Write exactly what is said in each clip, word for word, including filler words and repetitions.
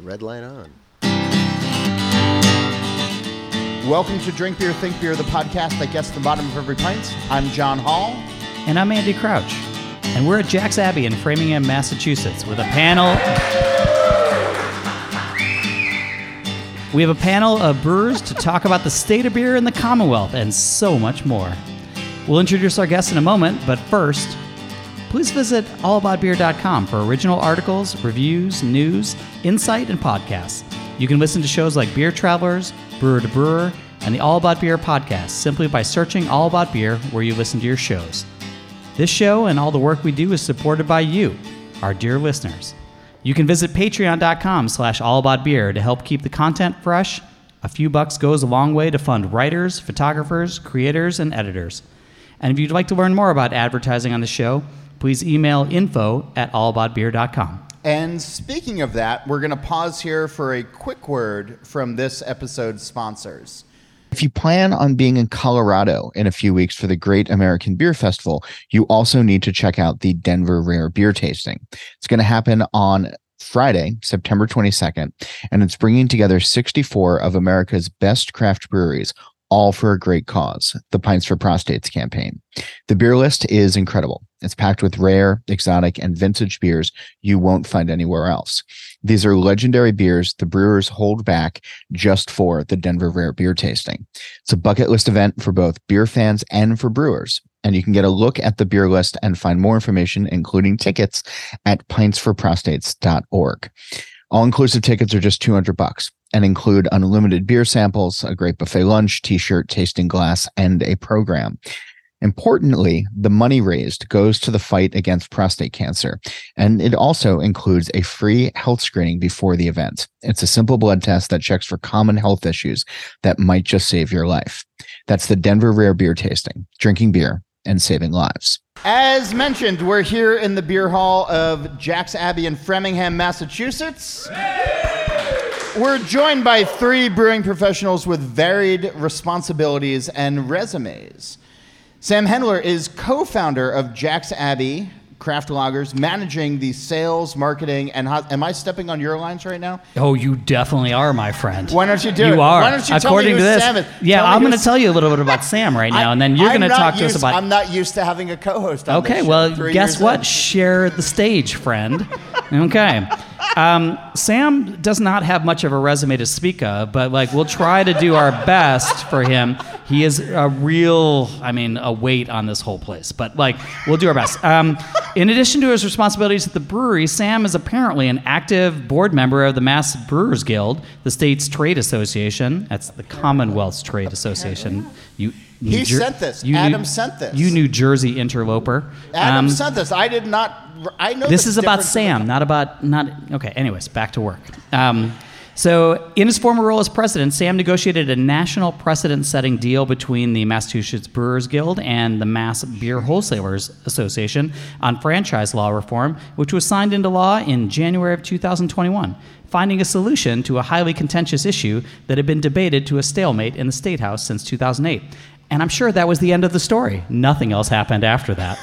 that red light on. Welcome to Drink Beer, Think Beer, the podcast that gets to the bottom of every pint. I'm John Holl. And I'm Andy Crouch. And we're at Jack's Abby in Framingham, Massachusetts, with a panel... We have a panel of brewers to talk about the state of beer in the Commonwealth and so much more. We'll introduce our guests in a moment, but first, please visit all about beer dot com for original articles, reviews, news, insight, and podcasts. You can listen to shows like Beer Travelers, Brewer to Brewer, and the All About Beer podcast simply by searching All About Beer where you listen to your shows. This show and all the work we do is supported by you, our dear listeners. You can visit patreon dot com slash all about beer to help keep the content fresh. A few bucks goes a long way to fund writers, photographers, creators, and editors. And if you'd like to learn more about advertising on the show, please email info at all about beer dot com. And speaking of that, we're going to pause here for a quick word from this episode's sponsors. If you plan on being in Colorado in a few weeks for the Great American Beer Festival, you also need to check out the Denver Rare Beer Tasting. It's going to happen on Friday, September twenty-second, and it's bringing together sixty-four of America's best craft breweries, all for a great cause, the Pints for Prostates campaign. The beer list is incredible. It's packed with rare, exotic, and vintage beers you won't find anywhere else. These are legendary beers the brewers hold back just for the Denver Rare Beer Tasting. It's a bucket list event for both beer fans and for brewers. And you can get a look at the beer list and find more information, including tickets, at pints for prostates dot org. All-inclusive tickets are just two hundred bucks and include unlimited beer samples, a great buffet lunch, t-shirt, tasting glass, and a program. Importantly, the money raised goes to the fight against prostate cancer, and it also includes a free health screening before the event. It's a simple blood test that checks for common health issues that might just save your life. That's the Denver Rare Beer Tasting, drinking beer and saving lives. As mentioned, we're here in the beer hall of Jack's Abby in Framingham, Massachusetts. We're joined by three brewing professionals with varied responsibilities and resumes. Sam Hendler is co-founder of Jack's Abby Craft Lagers, managing the sales, marketing, and ho- am I stepping on your lines right now? Oh, you definitely are, my friend. Why don't you do you it? You are. Why don't you tell According me who to this, Sam is? Yeah, tell I'm going to tell you a little bit about Sam right now, I, and then you're going to talk used, to us about... I'm not used to having a co-host on okay, this show. Well, guess what? In. Share the stage, friend. Okay. Um, Sam does not have much of a resume to speak of, but like we'll try to do our best for him. He is a real, I mean, a weight on this whole place, but like we'll do our best. Um, in addition to his responsibilities at the brewery, Sam is apparently an active board member of the Mass Brewers Guild, the state's trade association. That's the Commonwealth's Trade Association. You. New he Jer- sent this. You Adam New- sent this. You New Jersey interloper. Adam um, sent this. I did not. I know this is about Sam, not about not. Okay. Anyways, back to work. Um, so, in his former role as president, Sam negotiated a national precedent-setting deal between the Massachusetts Brewers Guild and the Mass Beer Wholesalers Association on franchise law reform, which was signed into law in January of two thousand twenty-one, finding a solution to a highly contentious issue that had been debated to a stalemate in the State House since two thousand eight. And I'm sure that was the end of the story. Nothing else happened after that.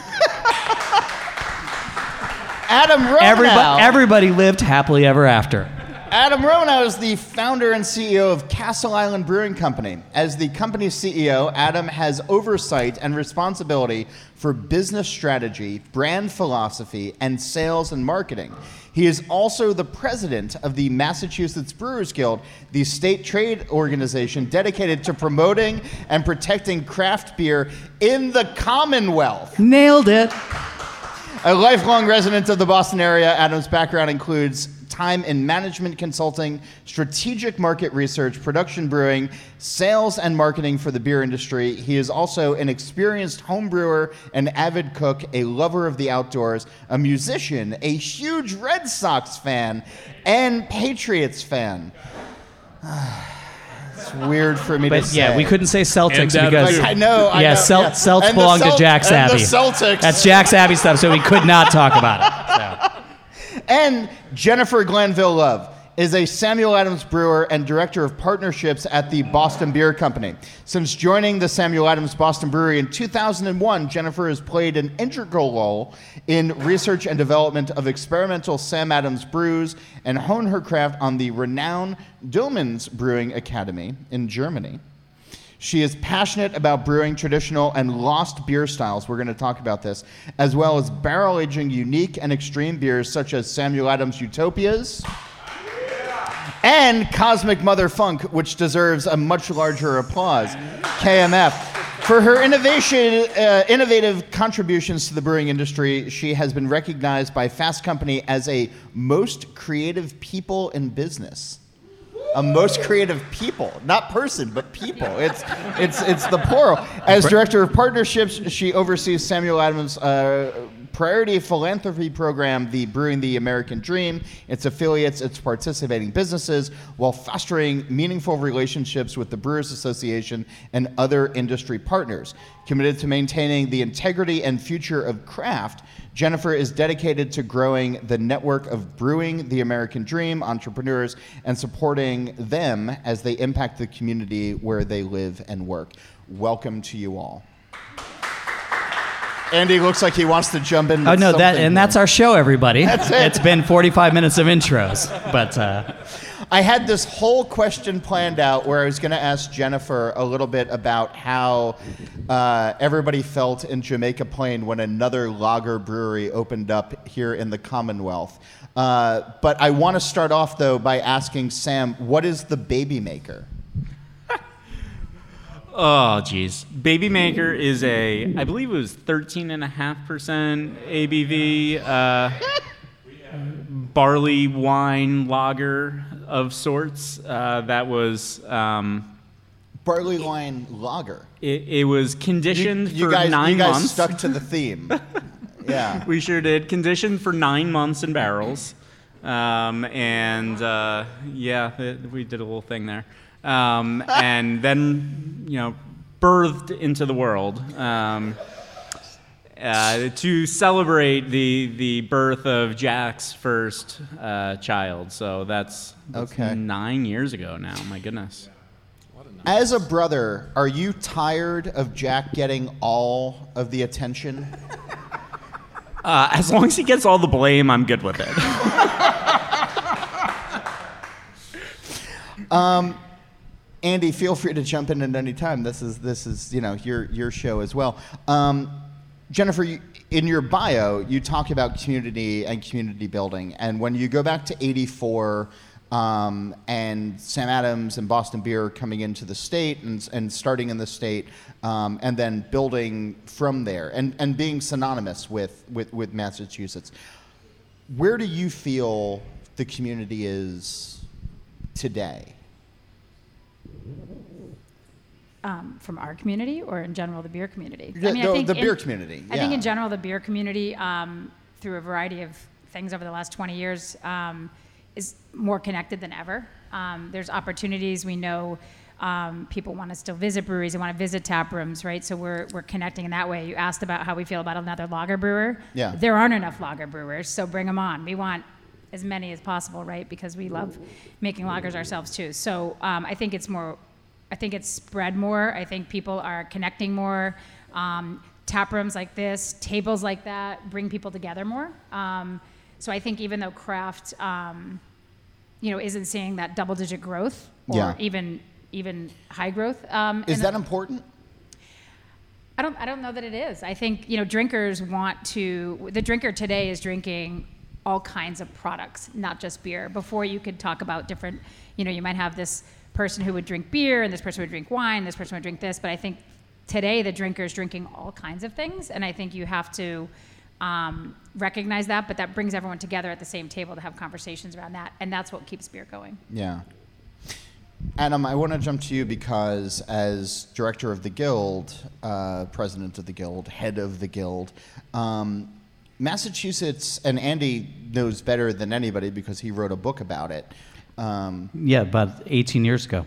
Adam Romanow. Everybody, everybody lived happily ever after. Adam Romanow is the founder and C E O of Castle Island Brewing Company. As the company's C E O, Adam has oversight and responsibility for business strategy, brand philosophy, and sales and marketing. He is also the president of the Massachusetts Brewers Guild, the state trade organization dedicated to promoting and protecting craft beer in the Commonwealth. Nailed it. A lifelong resident of the Boston area, Adam's background includes time in management consulting, strategic market research, production brewing, sales and marketing for the beer industry. He is also an experienced home brewer, an avid cook, a lover of the outdoors, a musician, a huge Red Sox fan, and Patriots fan. It's weird for me but to yeah, say. Yeah, we couldn't say Celtics because... I know, I yeah, know. Cel- yeah, Celts belong Celt- to Jack's and Abbey. The Celtics. That's Jack's Abbey stuff, so we could not talk about it. So. And Jennifer Glanville Love, is a Samuel Adams brewer and director of partnerships at the Boston Beer Company. Since joining the Samuel Adams Boston Brewery in two thousand one, Jennifer has played an integral role in research and development of experimental Sam Adams brews and honed her craft on the renowned Dillmann's Brewing Academy in Germany. She is passionate about brewing traditional and lost beer styles, we're going to talk about this, as well as barrel aging unique and extreme beers such as Samuel Adams Utopias, and Cosmic Mother Funk, which deserves a much larger applause, K M F. For her innovation, uh, innovative contributions to the brewing industry, she has been recognized by Fast Company as a most creative people in business. A most creative people, not person, but people. It's it's it's the plural. As director of partnerships, she oversees Samuel Adams' uh, priority philanthropy program, the Brewing the American Dream, its affiliates, its participating businesses, while fostering meaningful relationships with the Brewers Association and other industry partners. Committed to maintaining the integrity and future of craft, Jennifer is dedicated to growing the network of Brewing the American Dream entrepreneurs and supporting them as they impact the community where they live and work. Welcome to you all. Andy looks like he wants to jump in. Oh no, that and here. That's our show, everybody. That's it. It's been forty-five minutes of intros, but uh... I had this whole question planned out where I was going to ask Jennifer a little bit about how uh, everybody felt in Jamaica Plain when another lager brewery opened up here in the Commonwealth. Uh, but I want to start off though by asking Sam, what is the Baby Maker? Oh, geez. Baby Maker is a, I believe it was thirteen point five percent A B V, uh, barley wine lager of sorts. Uh, that was... Um, barley wine lager. It, it was conditioned you, you for guys, nine you guys months. Stuck to the theme. Yeah. We sure did. Conditioned for nine months in barrels. Um, and, uh, yeah, it, we did a little thing there. Um, and then, you know, birthed into the world um, uh, to celebrate the the birth of Jack's first uh, child. So that's, that's okay. Nine years ago now. My goodness. As a brother, are you tired of Jack getting all of the attention? Uh, as long as he gets all the blame, I'm good with it. um. Andy, feel free to jump in at any time. This is this is you know your your show as well. Um, Jennifer, you, in your bio, you talk about community and community building, and when you go back to eighty-four um, and Sam Adams and Boston Beer coming into the state and and starting in the state, um, and then building from there, and, and being synonymous with, with with Massachusetts, where do you feel the community is today? Um, from our community or in general the beer community? I mean, the, I think the beer in, community. Yeah. I think in general the beer community, um, through a variety of things over the last twenty years, um, is more connected than ever. Um, there's opportunities. We know um, people want to still visit breweries. They want to visit tap rooms, right? So we're we're connecting in that way. You asked about how we feel about another lager brewer. Yeah. There aren't enough lager brewers, so bring them on. We want as many as possible, right? Because we love making lagers ourselves too. So um, I think it's more... I think it's spread more. I think people are connecting more. Um, tap rooms like this, tables like that, bring people together more. Um, so I think even though craft, um, you know, isn't seeing that double-digit growth or yeah. even even high growth. Um, is that the, important? I don't. I don't know that it is. I think you know, drinkers want to. The drinker today is drinking all kinds of products, not just beer. Before you could talk about different. You know, you might have this person who would drink beer, and this person would drink wine, this person would drink this, but I think today the drinker is drinking all kinds of things, and I think you have to um, recognize that, but that brings everyone together at the same table to have conversations around that, and that's what keeps beer going. Yeah. Adam, I want to jump to you because as director of the Guild, uh, president of the Guild, head of the Guild, um, Massachusetts, and Andy knows better than anybody because he wrote a book about it, Um, yeah, about eighteen years ago.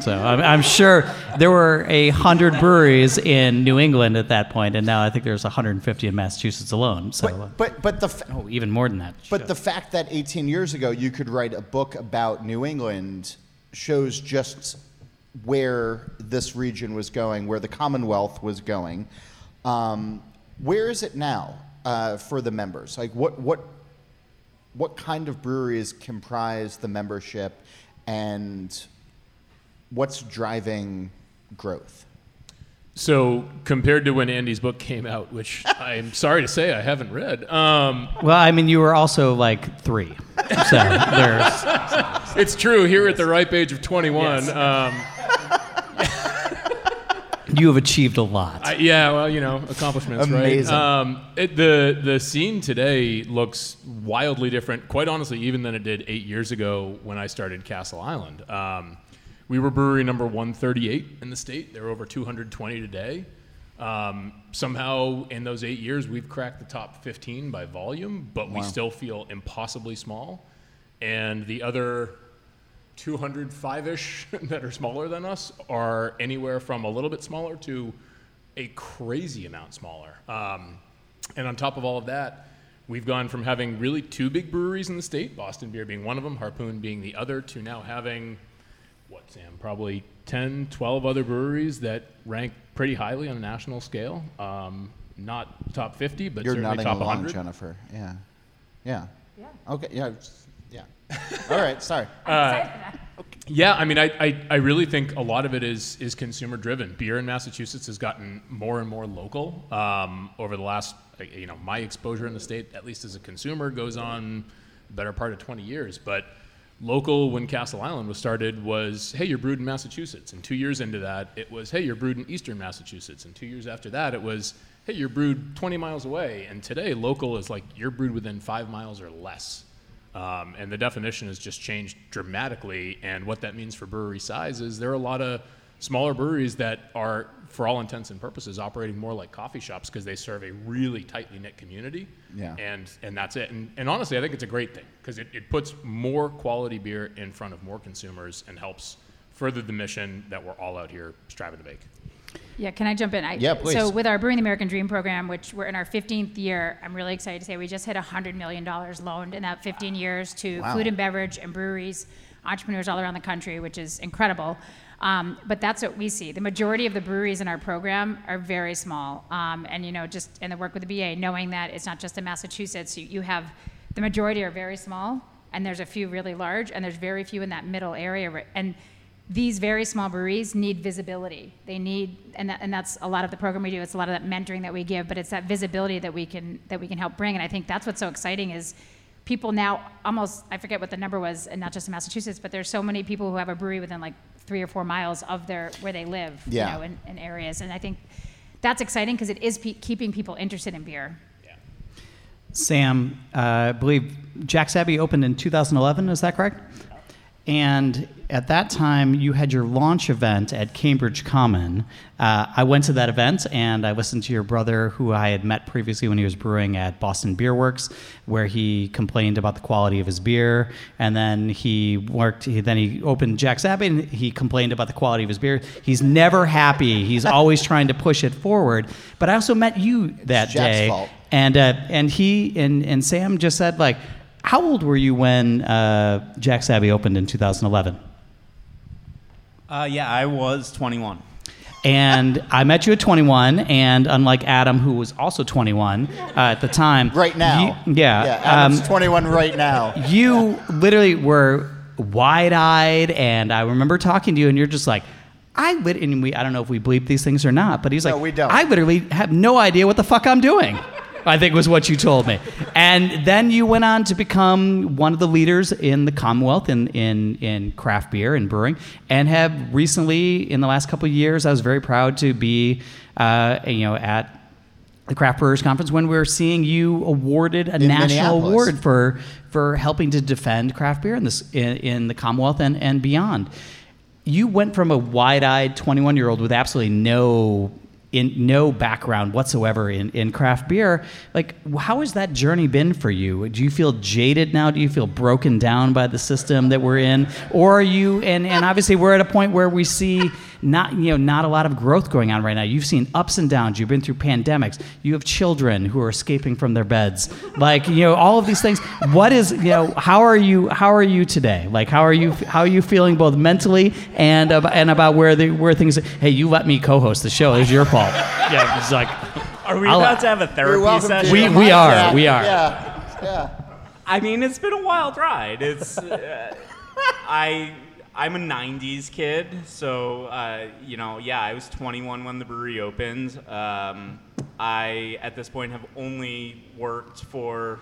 So I'm, I'm sure there were a hundred breweries in New England at that point, and now I think there's one hundred fifty in Massachusetts alone. So, but but, but the f- oh, even more than that. But shows. The fact that eighteen years ago you could write a book about New England shows just where this region was going, where the Commonwealth was going. Um, where is it now uh, for the members? Like what what what kind of breweries comprise the membership, and what's driving growth? So compared to when Andy's book came out, which I'm sorry to say I haven't read. Um, well, I mean, you were also like three. So there's. It's true. Here yes. At the ripe age of twenty-one, yes. um, you have achieved a lot. I, yeah, well, you know, accomplishments, Amazing. Right? Amazing. Um, the the scene today looks wildly different, quite honestly, even than it did eight years ago when I started Castle Island. Um, We were brewery number one thirty-eight in the state. There are over two hundred twenty today. Um, somehow, in those eight years, we've cracked the top fifteen by volume, but wow. We still feel impossibly small. And the other two hundred five-ish that are smaller than us are anywhere from a little bit smaller to a crazy amount smaller. Um, and on top of all of that, we've gone from having really two big breweries in the state, Boston Beer being one of them, Harpoon being the other, to now having... what, Sam, probably ten, twelve other breweries that rank pretty highly on a national scale. Um, not top fifty, but You're certainly top one hundred. You're nodding along, Jennifer. Yeah. Yeah. Yeah. Okay. Yeah. Yeah. All right. Sorry. I'm excited for that. Okay. Yeah. I mean, I, I, I really think a lot of it is, is consumer driven. Beer in Massachusetts has gotten more and more local um, over the last, you know, my exposure in the state, at least as a consumer, goes on the better part of twenty years. But local, when Castle Island was started, was, hey, you're brewed in Massachusetts. And two years into that, it was, hey, you're brewed in eastern Massachusetts. And two years after that, it was, hey, you're brewed twenty miles away. And today, local is like, you're brewed within five miles or less. Um, and the definition has just changed dramatically. And what that means for brewery size is there are a lot of smaller breweries that are, for all intents and purposes, operating more like coffee shops because they serve a really tightly knit community. Yeah. And and that's it. And, and honestly, I think it's a great thing because it, it puts more quality beer in front of more consumers and helps further the mission that we're all out here striving to make. Yeah, can I jump in? I, yeah, please. So with our Brewing the American Dream program, which we're in our fifteenth year, I'm really excited to say we just hit one hundred million dollars loaned in that fifteen years to wow. food and beverage and breweries, entrepreneurs all around the country, which is incredible. Um, but that's what we see. The majority of the breweries in our program are very small. Um, and, you know, just in the work with the B A, knowing that it's not just in Massachusetts, you, you have the majority are very small, and there's a few really large, and there's very few in that middle area. And these very small breweries need visibility. They need, and, that, and that's a lot of the program we do. It's a lot of that mentoring that we give, but it's that visibility that we can that we can help bring. And I think that's what's so exciting is people now almost, I forget what the number was, and not just in Massachusetts, but there's so many people who have a brewery within like three or four miles of their where they live, yeah. you know, in, in areas. And I think that's exciting because it is pe- keeping people interested in beer. Yeah. Sam, uh, I believe Jack's Abby opened in two thousand eleven, is that correct? Yeah. And at that time, you had your launch event at Cambridge Common. Uh, I went to that event, and I listened to your brother, who I had met previously when he was brewing at Boston Beer Works, where he complained about the quality of his beer. And then he worked. He, then he opened Jack's Abby, and he complained about the quality of his beer. He's never happy. He's always trying to push it forward. But I also met you that it's Jack's day, fault. and uh, and he and and Sam just said like, how old were you when uh, Jack's Abby opened in two thousand eleven? Uh, yeah, I was twenty-one. And I met you at twenty-one, and unlike Adam, who was also twenty-one uh, at the time. Right now. You, yeah. Yeah, Adam's um, twenty-one right now. You literally were wide-eyed, and I remember talking to you, and you're just like, I lit, and we, I don't know if we bleep these things or not, but he's no, like, we don't. I literally have no idea what the fuck I'm doing. I think was what you told me. And then you went on to become one of the leaders in the Commonwealth in, in, in craft beer and brewing, and have recently, in the last couple of years, I was very proud to be uh, you know, at the Craft Brewers Conference when we were seeing you awarded a in national award for for helping to defend craft beer in, this, in, in the Commonwealth and, and beyond. You went from a wide-eyed twenty-one-year-old with absolutely no in no background whatsoever in, in craft beer. Like, how has that journey been for you? Do you feel jaded now? Do you feel broken down by the system that we're in? Or are you, and, and obviously we're at a point where we see not, you know, not a lot of growth going on right now. You've seen ups and downs. You've been through pandemics. You have children who are escaping from their beds. Like, you know, all of these things. What is, you know, how are you, how are you today? Like, how are you, how are you feeling both mentally and, ab- and about where the, where things, hey, you let me co-host the show. It's your fault. Yeah, it's like, are we I'll, about to have a therapy session? We we are, yeah, we are. Yeah, yeah. I mean, it's been a wild ride. It's uh, I I'm a nineties kid, so uh, you know, yeah, I was twenty-one when the brewery opened. Um, I at this point have only worked for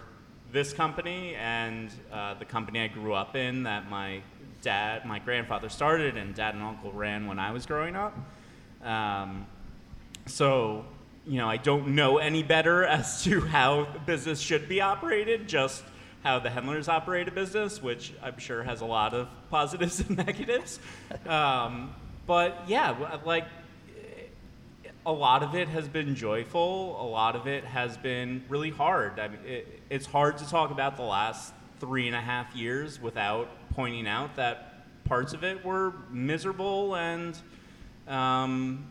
this company and uh, the company I grew up in that my dad, my grandfather started, and dad and uncle ran when I was growing up. Um, So, you know, I don't know any better as to how business should be operated, just how the Hendlers operate a business, which I'm sure has a lot of positives and negatives. Um, but yeah, like, a lot of it has been joyful. A lot of it has been really hard. I mean, it, it's hard to talk about the last three and a half years without pointing out that parts of it were miserable and... Um,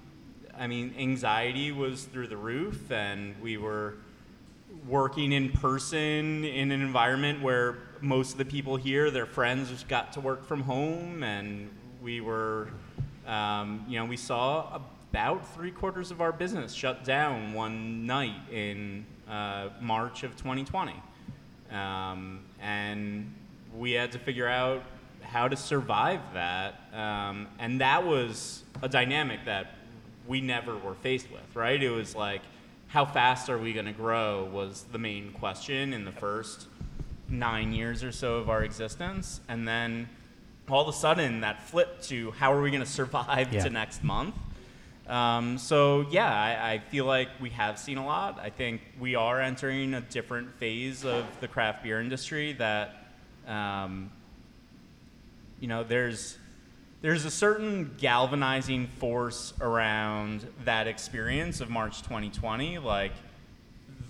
I mean, anxiety was through the roof, and we were working in person in an environment where most of the people here, their friends, just got to work from home, and we were, um, you know, we saw about three quarters of our business shut down one night in uh, March of twenty twenty, um, and we had to figure out how to survive that, um, and that was a dynamic that we never were faced with, right? It was like, how fast are we gonna grow was the main question in the first nine years or so of our existence. And then all of a sudden that flipped to how are we gonna survive yeah. to next month? Um, so yeah, I, I feel like we have seen a lot. I think we are entering a different phase of the craft beer industry that, um, you know, there's, There's a certain galvanizing force around that experience of March twenty twenty. Like,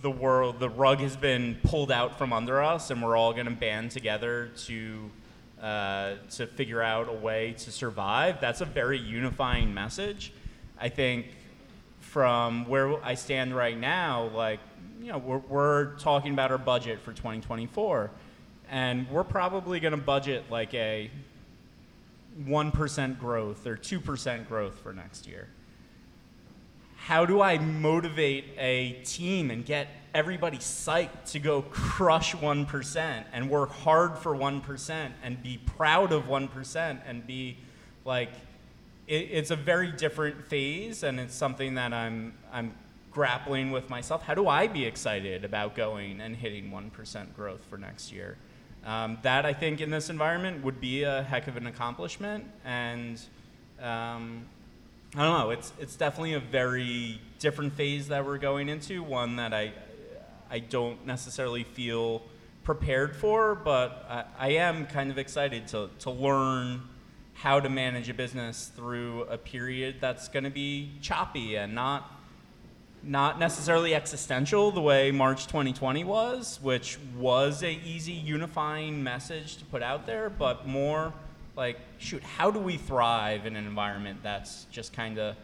the world, the rug has been pulled out from under us, and we're all going to band together to uh, to figure out a way to survive. That's a very unifying message. I think from where I stand right now, like, you know, we're, we're talking about our budget for twenty twenty-four, and we're probably going to budget like a one percent growth or two percent growth for next year. How do I motivate a team and get everybody psyched to go crush one percent and work hard for one percent and be proud of one percent and be like, it, it's a very different phase, and it's something that I'm I'm grappling with myself. How do I be excited about going and hitting one percent growth for next year? Um, that, I think, in this environment would be a heck of an accomplishment, and um, I don't know, it's it's definitely a very different phase that we're going into, one that I I don't necessarily feel prepared for, but I, I am kind of excited to, to learn how to manage a business through a period that's going to be choppy and not Not necessarily existential the way March twenty twenty was, which was a easy unifying message to put out there, but more like, shoot, how do we thrive in an environment that's just kind of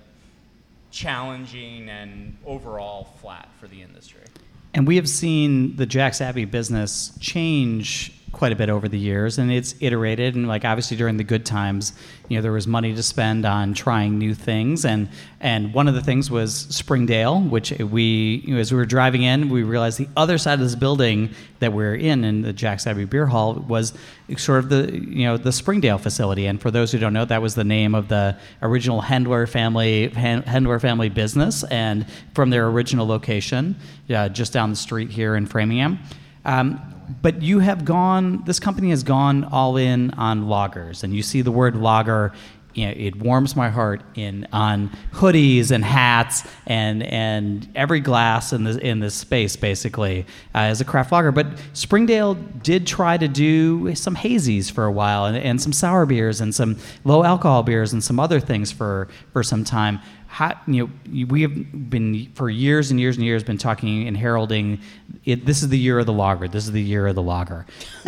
challenging and overall flat for the industry? And we have seen the Jack's Abby business change quite a bit over the years, and it's iterated, and like obviously during the good times, you know, there was money to spend on trying new things, and and one of the things was Springdale, which we, you know, as we were driving in, we realized the other side of this building that we're in, in the Jack's Abbey Beer Hall, was sort of the, you know, the Springdale facility. And for those who don't know, that was the name of the original Hendler family Hendler family business, and from their original location, yeah, just down the street here in Framingham. Um, But you have gone, this company has gone all in on lagers, and you see the word lager you know, it warms my heart in on hoodies and hats and and every glass in this in this space basically uh, as a craft lager. But Springdale did try to do some hazies for a while and, and some sour beers and some low alcohol beers and some other things for for some time. How, you know, we have been for years and years and years been talking and heralding it, this is the year of the lager. This is the year of the lager.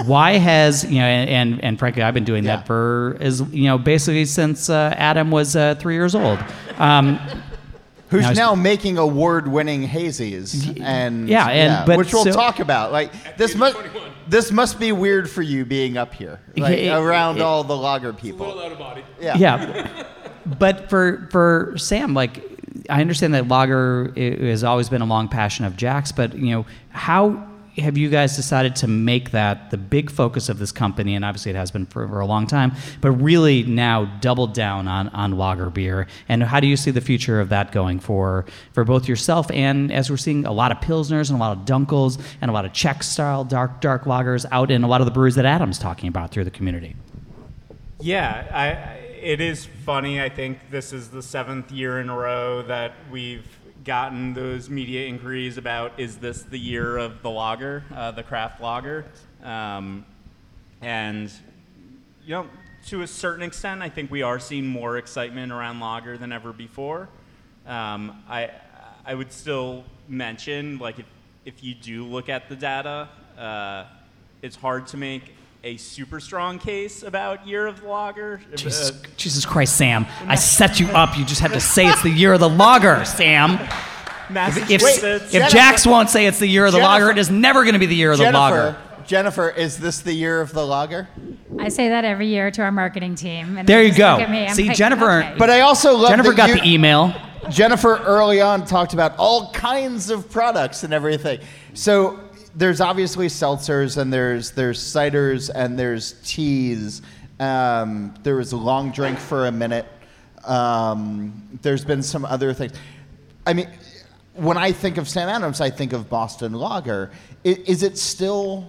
Why has you know and and, and frankly I've been doing yeah. that for as you know basically since uh, Adam was uh, three years old. Um, Who's now, now making award-winning hazies and yeah, and yeah, but which we'll so, talk about. Like this must this must be weird for you being up here like, it, around it, all the lager people. It's a little out of body. Yeah. Yeah. But for for Sam, like I understand that lager has always been a long passion of Jack's, but you know, how have you guys decided to make that the big focus of this company? And obviously it has been for, for a long time, but really now doubled down on on lager beer. And how do you see the future of that going for for both yourself and as we're seeing a lot of Pilsners and a lot of Dunkels and a lot of Czech style dark dark lagers out in a lot of the breweries that Adam's talking about through the community? Yeah, I, I it is funny. I think this is the seventh year in a row that we've gotten those media inquiries about, is this the year of the lager, uh, the craft lager? Um, and, you know, to a certain extent, I think we are seeing more excitement around lager than ever before. Um, I I would still mention, like, if, if you do look at the data, uh, it's hard to make a super strong case about year of the lager. Jesus, uh, Jesus Christ, Sam. I set you up. You just have to say it's the year of the lager, Sam. Massachusetts. If, if, if Jax won't say it's the year of the Jennifer, lager, it is never going to be the year of Jennifer, the lager. Jennifer, is this the year of the lager? I say that every year to our marketing team. And there you go. See, like, Jennifer. Okay. But I also love Jennifer got you, the email. Jennifer early on talked about all kinds of products and everything. So there's obviously seltzers and there's there's ciders and there's teas. Um, there was a long drink for a minute. Um, there's been some other things. I mean, when I think of Sam Adams, I think of Boston Lager. Is, is it still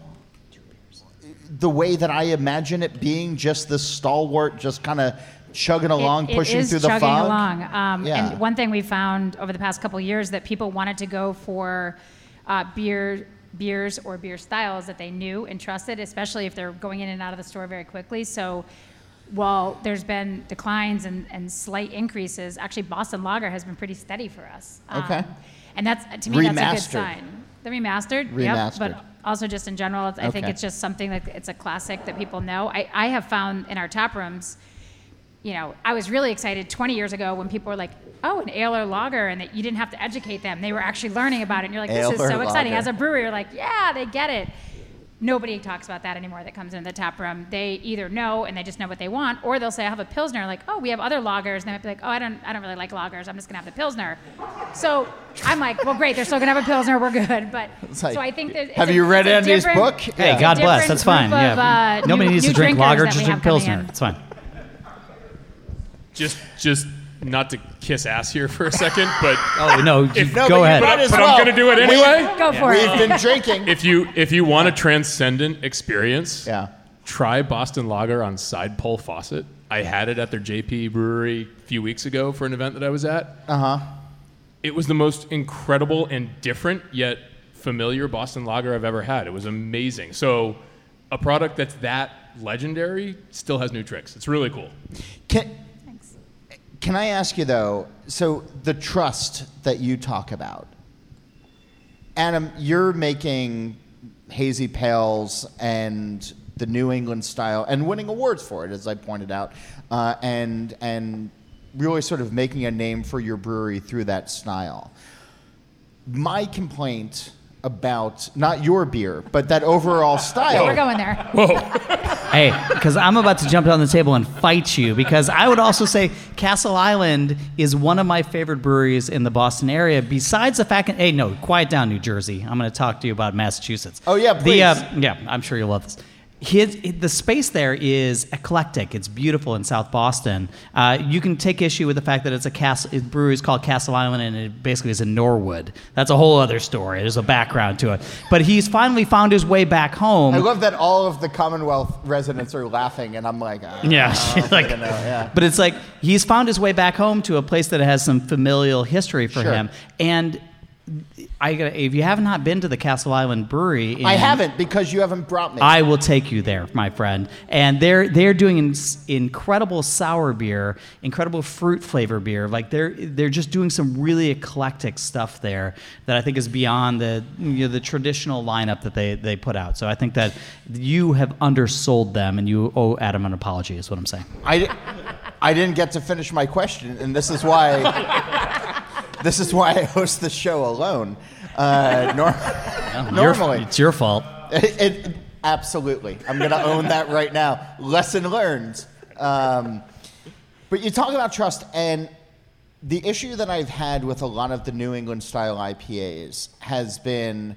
the way that I imagine it being, just this stalwart, just kind of chugging along, it, pushing it through the fog? It is chugging along. Um, yeah. And one thing we found over the past couple of years that people wanted to go for uh, beer... beers or beer styles that they knew and trusted, especially if they're going in and out of the store very quickly. So while there's been declines and, and slight increases, actually Boston Lager has been pretty steady for us. Okay. Um, and that's, to me, remastered. That's a good sign. The remastered, remastered. Yep, but also just in general, it's, I okay. think it's just something that it's a classic that people know. I, I have found in our tap rooms, you know, I was really excited twenty years ago when people were like, oh, an ale or lager, and that you didn't have to educate them. They were actually learning about it, and you're like, this is so exciting. As a brewer, you're like, yeah, they get it. Nobody talks about that anymore that comes into the tap room. They either know, and they just know what they want, or they'll say, I have a Pilsner. Like, oh, we have other lagers. And they might be like, oh, I don't I don't really like lagers. I'm just going to have the Pilsner. So I'm like, well, great. They're still going to have a Pilsner. We're good. But like, so I think that have a, you read Andy's book? Hey, yeah. God bless. That's fine. Of, yeah. uh, Nobody new, needs to drink lager. Just drink Pilsner. It's fine. Just, just not to kiss ass here for a second, but oh no, you, if, no go but ahead. But, but well. I'm going to do it anyway. We, go for yeah. it. We've been drinking. If you if you want a transcendent experience, yeah. try Boston Lager on Side Pole Faucet. I had it at their J P Brewery a few weeks ago for an event that I was at. Uh huh. It was the most incredible and different yet familiar Boston Lager I've ever had. It was amazing. So, a product that's that legendary still has new tricks. It's really cool. Can, Can I ask you, though, so the trust that you talk about, Adam, you're making hazy pales and the New England style and winning awards for it, as I pointed out, uh, and and really sort of making a name for your brewery through that style. My complaint about, not your beer, but that overall style. We're going there. Whoa. Hey, because I'm about to jump down the table and fight you, because I would also say Castle Island is one of my favorite breweries in the Boston area, besides the fact that, hey, no, quiet down, New Jersey. I'm going to talk to you about Massachusetts. Oh, yeah, please. The, uh, yeah, I'm sure you'll love this. His, the space there is eclectic. It's beautiful in South Boston. Uh, you can take issue with the fact that it's a castle. It's brewery is called Castle Island, and it basically is in Norwood. That's a whole other story. There's a background to it. But he's finally found his way back home. I love that all of the Commonwealth residents are laughing, and I'm like, oh, yeah, oh, like, know, yeah. But it's like he's found his way back home to a place that has some familial history for sure. him, and. I if you have not been to the Castle Island Brewery, in, I haven't because you haven't brought me. I will take you there, my friend. And they're they're doing in, incredible sour beer, incredible fruit flavor beer. Like they're they're just doing some really eclectic stuff there that I think is beyond the you know, the traditional lineup that they they put out. So I think that you have undersold them, and you owe Adam an apology. Is what I'm saying. I I didn't get to finish my question, and this is why. This is why I host the show alone. Uh, nor- yeah, normally, it's your fault. It, it, absolutely, I'm going to own that right now. Lesson learned. Um, but you talk about trust, and the issue that I've had with a lot of the New England style I P As has been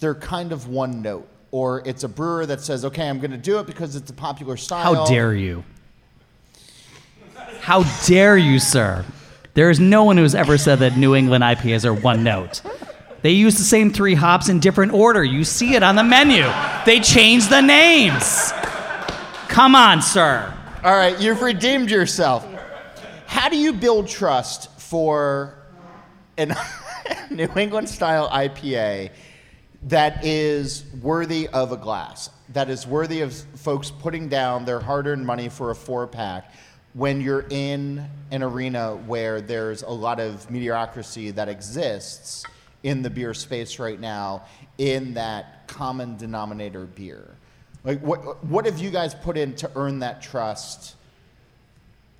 they're kind of one note, or it's a brewer that says, "Okay, I'm going to do it because it's a popular style." How dare you? How dare you, sir? There is no one who's ever said that New England I P As are one note. They use the same three hops in different order. You see it on the menu. They change the names. Come on, sir. All right, you've redeemed yourself. How do you build trust for a New England-style I P A that is worthy of a glass, that is worthy of folks putting down their hard-earned money for a four-pack, when you're in an arena where there's a lot of mediocrity that exists in the beer space right now in that common denominator beer? Like, what what have you guys put in to earn that trust,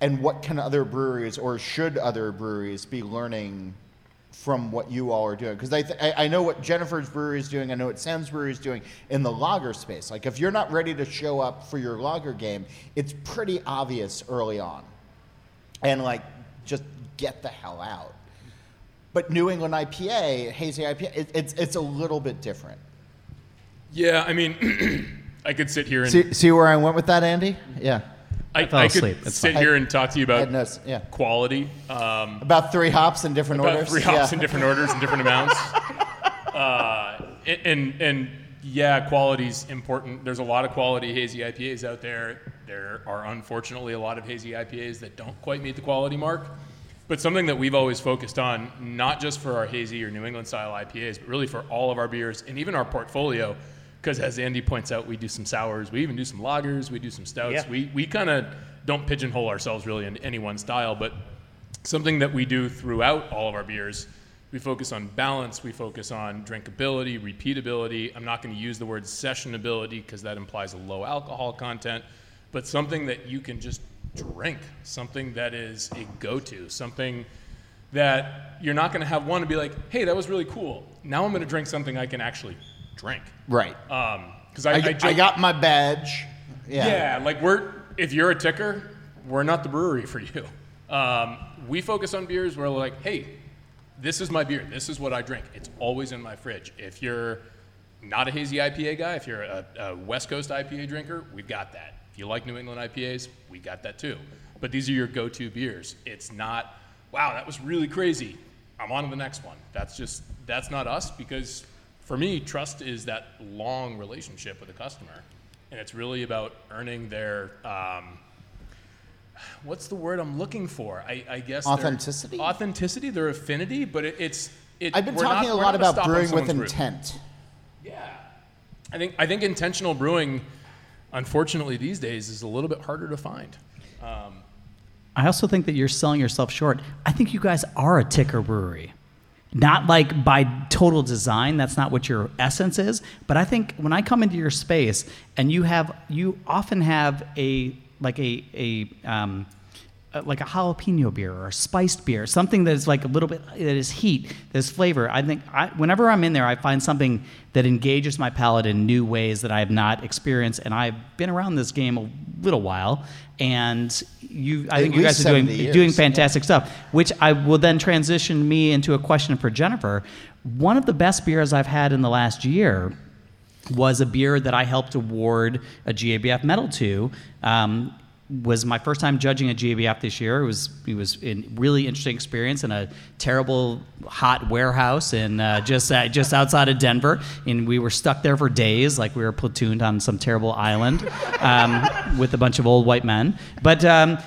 and what can other breweries, or should other breweries, be learning from what you all are doing? Because I, th- I know what Jennifer's brewery is doing, I know what Sam's brewery is doing in the lager space. Like, if you're not ready to show up for your lager game, it's pretty obvious early on. And, like, just get the hell out. But New England I P A, hazy I P A, it, it's it's a little bit different. Yeah, I mean, I could sit here and... See, see where I went with that, Andy? Yeah. I, I, I could That's sit fine. here and talk to you about no, yeah. quality. Um, about three hops in different about orders. About three hops yeah. in different orders and different amounts. Uh, and, and, and yeah, quality's important. There's a lot of quality hazy I P As out there. There are unfortunately a lot of hazy I P As that don't quite meet the quality mark. But something that we've always focused on, not just for our hazy or New England style I P As, but really for all of our beers and even our portfolio, because as Andy points out, we do some sours, we even do some lagers, we do some stouts. Yeah. We we kind of don't pigeonhole ourselves really into any one style, but something that we do throughout all of our beers, we focus on balance, we focus on drinkability, repeatability. I'm not going to use the word sessionability because that implies a low alcohol content, but something that you can just drink, something that is a go-to, something that you're not going to have one and be like, hey, that was really cool. Now I'm going to drink something I can actually drink. Right. Um, because I, I, I, just, I got my badge. Yeah. Yeah. Like we're, if you're a ticker, we're not the brewery for you. Um, we focus on beers where we're like, hey, this is my beer. This is what I drink. It's always in my fridge. If you're not a hazy I P A guy, if you're a, a West Coast I P A drinker, we've got that. If you like New England I P As, we got that too. But these are your go-to beers. It's not, wow, that was really crazy. I'm on to the next one. That's just, that's not us because... For me, trust is that long relationship with a customer, and it's really about earning their, um, what's the word I'm looking for? I, I guess authenticity, their authenticity, their affinity, but it, it's, it, I've been talking not, a lot about brewing with intent. Brew. Yeah. I think, I think intentional brewing, unfortunately these days, is a little bit harder to find. Um, I also think that you're selling yourself short. I think you guys are a ticker brewery. Not like by total design, that's not what your essence is, but I think when I come into your space and you have, you often have a, like a, a um, like a jalapeno beer or a spiced beer, something that is like a little bit, that is heat, there's flavor. I think I, whenever I'm in there, I find something that engages my palate in new ways that I have not experienced, and I've been around this game a little while, and you, I think you guys are doing years. doing fantastic yeah. stuff, which I will then transition me into a question for Jennifer. One of the best beers I've had in the last year was a beer that I helped award a G A B F medal to. Um, was my first time judging a G A B F this year. It was it was a really interesting experience in a terrible hot warehouse and uh, just uh, just outside of Denver, and we were stuck there for days, like we were platooned on some terrible island um, with a bunch of old white men. But um,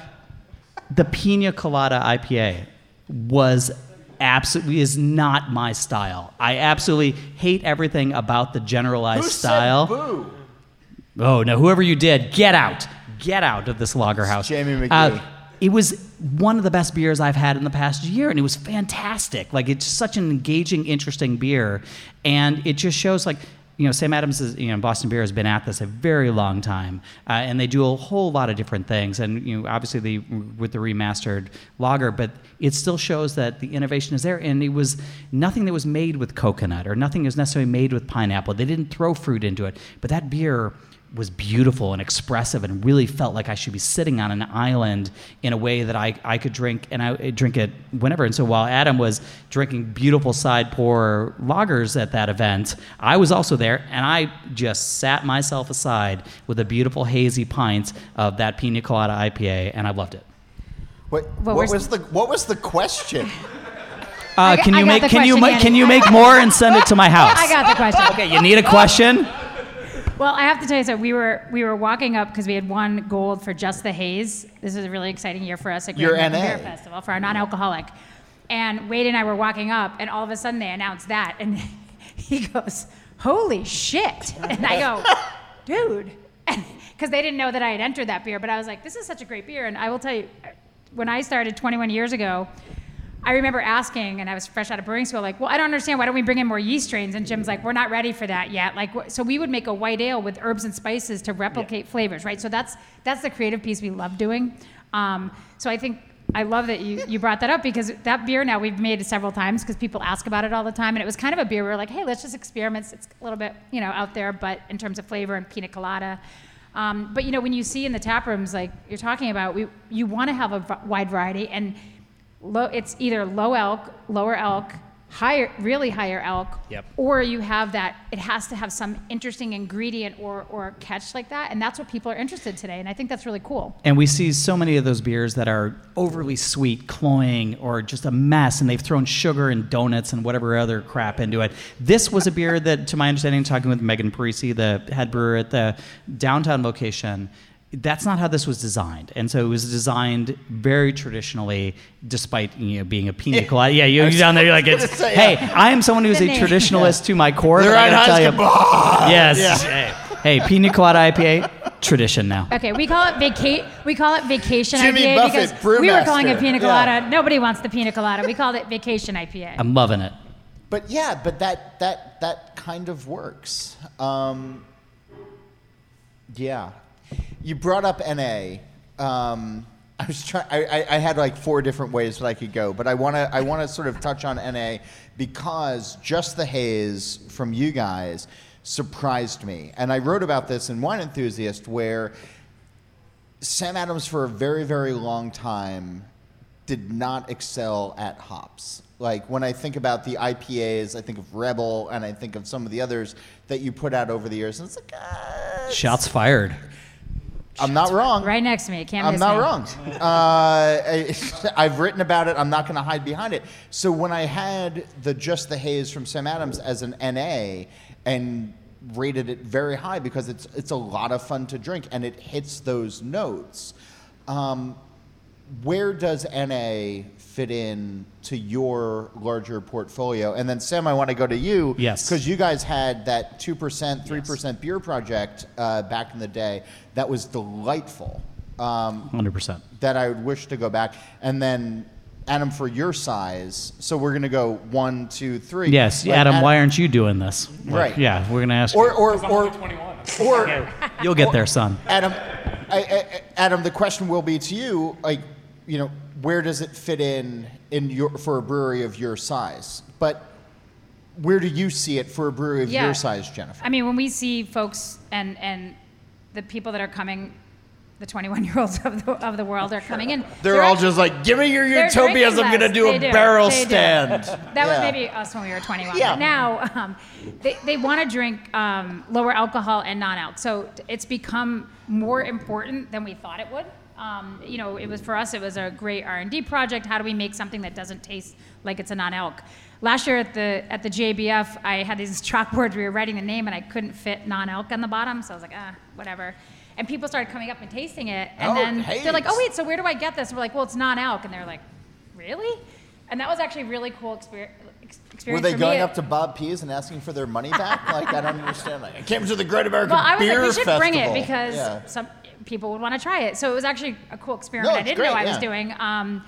the Pina Colada I P A was absolutely is not my style. I absolutely hate everything about the generalized Who style. Said boo? Oh no! Whoever you did, get out. Get out of this lager house. Jamie McGee. Uh, it was one of the best beers I've had in the past year, and it was fantastic. Like, it's such an engaging, interesting beer, and it just shows, like, you know, Sam Adams is, you know, Boston Beer has been at this a very long time, uh, and they do a whole lot of different things, and, you know, obviously they, with the remastered lager, but it still shows that the innovation is there, and it was nothing that was made with coconut, or nothing that was necessarily made with pineapple. They didn't throw fruit into it, but that beer was beautiful and expressive, and really felt like I should be sitting on an island in a way that I, I could drink, and I I'd drink it whenever. And so while Adam was drinking beautiful side pour lagers at that event, I was also there, and I just sat myself aside with a beautiful hazy pint of that Pina Colada I P A, and I loved it. What, what, what was the what was the question? Uh, can you make can you ma- can you make more and send it to my house? I got the question. Okay, you need a question? Well, I have to tell you, so we were we were walking up because we had won gold for Just the Haze. This was a really exciting year for us at Great American Beer Festival for our non-alcoholic. And Wade and I were walking up, and all of a sudden they announced that, and he goes, "Holy shit!" And I go, "Dude," because they didn't know that I had entered that beer. But I was like, "This is such a great beer." And I will tell you, when I started twenty-one years ago. I remember asking, and I was fresh out of brewing school, like, well, I don't understand, why don't we bring in more yeast strains? And Jim's like, we're not ready for that yet. Like, so we would make a white ale with herbs and spices to replicate yeah. flavors, right? So that's that's the creative piece we love doing. Um, so I think I love that you, you brought that up, because that beer now we've made it several times because people ask about it all the time. And it was kind of a beer we were like, hey, let's just experiment. It's a little bit, you know, out there, but in terms of flavor and pina colada. Um, but, you know, when you see in the tap rooms, like you're talking about, we you want to have a v- wide variety. And Low, it's either low elk, lower elk, higher, really higher elk, yep. or you have that, it has to have some interesting ingredient or or catch like that, and that's what people are interested today, and I think that's really cool. And we see so many of those beers that are overly sweet, cloying, or just a mess, and they've thrown sugar and donuts and whatever other crap into it. This was a beer that, to my understanding, talking with Megan Parisi, the head brewer at the downtown location, that's not how this was designed, and so it was designed very traditionally, despite, you know, being a pina colada. Yeah, you down there, you're like, it's, say, hey, yeah. I am someone who's a traditionalist yeah. to my core. They're on Huskabah. Yes. Yeah. Hey, hey, pina colada I P A, tradition now. Okay, we call it vaca- We call it vacation Jimmy I P A Buffett, because brewmaster. We were calling it pina colada. Yeah. Nobody wants the pina colada. We called it vacation I P A. I'm loving it. But yeah, but that that that kind of works. Um, yeah. You brought up N A. Um, I was trying. I, I had like four different ways that I could go, but I want to. I want to sort of touch on N A because Just the Haze from you guys surprised me, and I wrote about this in Wine Enthusiast, where Sam Adams for a very, very long time did not excel at hops. Like, when I think about the I P As, I think of Rebel, and I think of some of the others that you put out over the years, and it's like, ah, it's... shots fired. I'm not wrong. Right next to me. Can't I'm not me. wrong. Uh, I, I've written about it. I'm not going to hide behind it. So when I had the Just the Haze from Sam Adams as an N A and rated it very high because it's it's a lot of fun to drink and it hits those notes, um, where does N A fit in to your larger portfolio? And then, Sam, I want to go to you. Yes. Because you guys had that two percent, three percent yes. beer project uh, back in the day that was delightful. Um, one hundred percent. That I would wish to go back. And then, Adam, for your size, so we're going to go one, two, three. Yes. Like, Adam, Adam, why aren't you doing this? Like, right. Yeah, we're going to ask or, you. Or, or, twenty-one. Or, you'll get or, there, son. Adam, I, I, Adam, the question will be to you, like, you know, where does it fit in in your for a brewery of your size? But where do you see it for a brewery of yeah. your size, Jennifer? I mean, when we see folks and, and the people that are coming the twenty-one-year-olds of the of the world are coming in. They're, they're all actually, just like, give me your utopias. I'm going to do they a do. barrel they stand. Do. That yeah. was maybe us when we were twenty-one. Yeah. But now um, they, they want to drink um, lower alcohol and non-alc. So it's become more important than we thought it would. Um, you know, it was for us, it was a great R and D project. How do we make something that doesn't taste like it's a non-alc? Last year at the at the J B F, I had these chalkboards. We were writing the name, and I couldn't fit non-alc on the bottom. So I was like, ah, whatever. And people started coming up and tasting it. And oh, then haze. They're like, oh, wait, so where do I get this? And we're like, well, it's non-alc. And they're like, really? And that was actually a really cool exper- ex- experience. Were they for going me. up to Bob Pease and asking for their money back? Like, I don't understand. Like, I came to the Great American well, I was Beer like, we should Festival. Bring it because yeah. some people would want to try it. So it was actually a cool experiment. No, I didn't great, know I yeah. was doing. Um,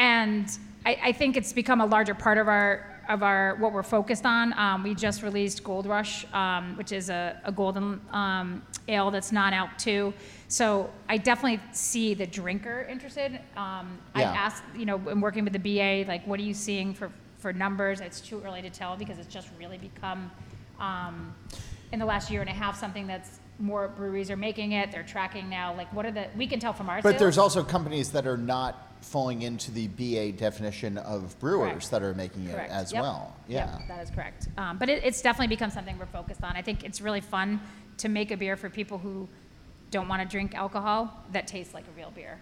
and I, I think it's become a larger part of our of our what we're focused on. Um, we just released Gold Rush, um, which is a, a golden um, ale that's non-alc too. So I definitely see the drinker interested. Um, yeah. I asked, you know, in working with the B A, like, what are you seeing for, for numbers? It's too early to tell because it's just really become, um, in the last year and a half, something that's more breweries are making it. They're tracking now. Like, what are the, we can tell from our But sales. There's also companies that are not falling into the B A definition of brewers correct. that are making correct. it as yep. well. Yeah, yep, that is correct. Um, but it, it's definitely become something we're focused on. I think it's really fun to make a beer for people who don't want to drink alcohol that tastes like a real beer.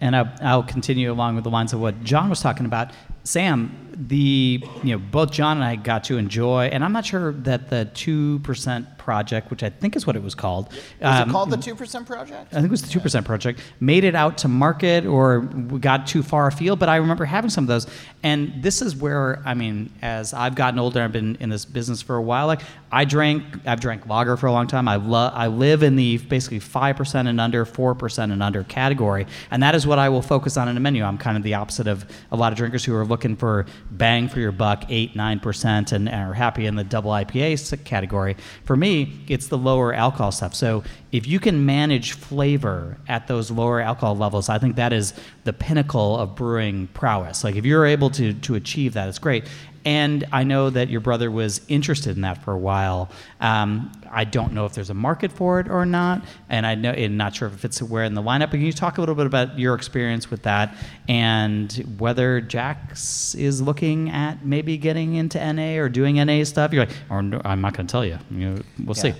And I'll, I'll continue along with the lines of what John was talking about. Sam, the you know both John and I got to enjoy, and I'm not sure that the two percent Project, which I think is what it was called. Was um, it called the two percent Project? I think it was the two percent Project. Made it out to market or got too far afield, but I remember having some of those. And this is where, I mean, as I've gotten older, I've been in this business for a while, like I drank, I've drank lager for a long time. I, lo- I live in the basically five percent and under, four percent and under category. And that is what I will focus on in a menu. I'm kind of the opposite of a lot of drinkers who are looking for bang for your buck, eight, nine percent, and are happy in the double I P A category. For me, it's the lower alcohol stuff. So if you can manage flavor at those lower alcohol levels, I think that is the pinnacle of brewing prowess. Like if you're able to to achieve that, it's great. And I know that your brother was interested in that for a while. Um, I don't know if there's a market for it or not, and I know, I'm not sure if it fits where in the lineup. But can you talk a little bit about your experience with that and whether Jack's is looking at maybe getting into N A or doing N A stuff? You're like, or no, I'm not going to tell you. you know, we'll yeah. see.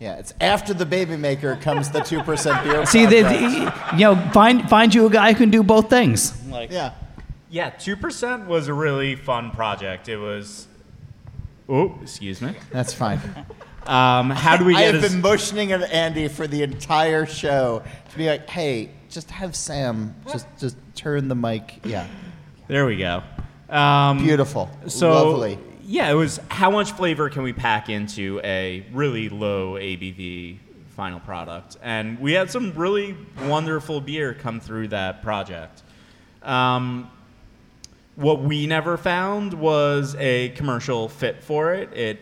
Yeah, it's after the baby maker comes the two percent beer. See, they, they, you know, find find you a guy who can do both things. Like, yeah. Yeah, two percent was a really fun project. It was, oh, excuse me. That's fine. Um, how do we get I have as... been motioning at Andy for the entire show to be like, hey, just have Sam, just just turn the mic. Yeah. There we go. Um, Beautiful. So, lovely. Yeah, it was how much flavor can we pack into a really low A B V final product? And we had some really wonderful beer come through that project. Um... What we never found was a commercial fit for it. It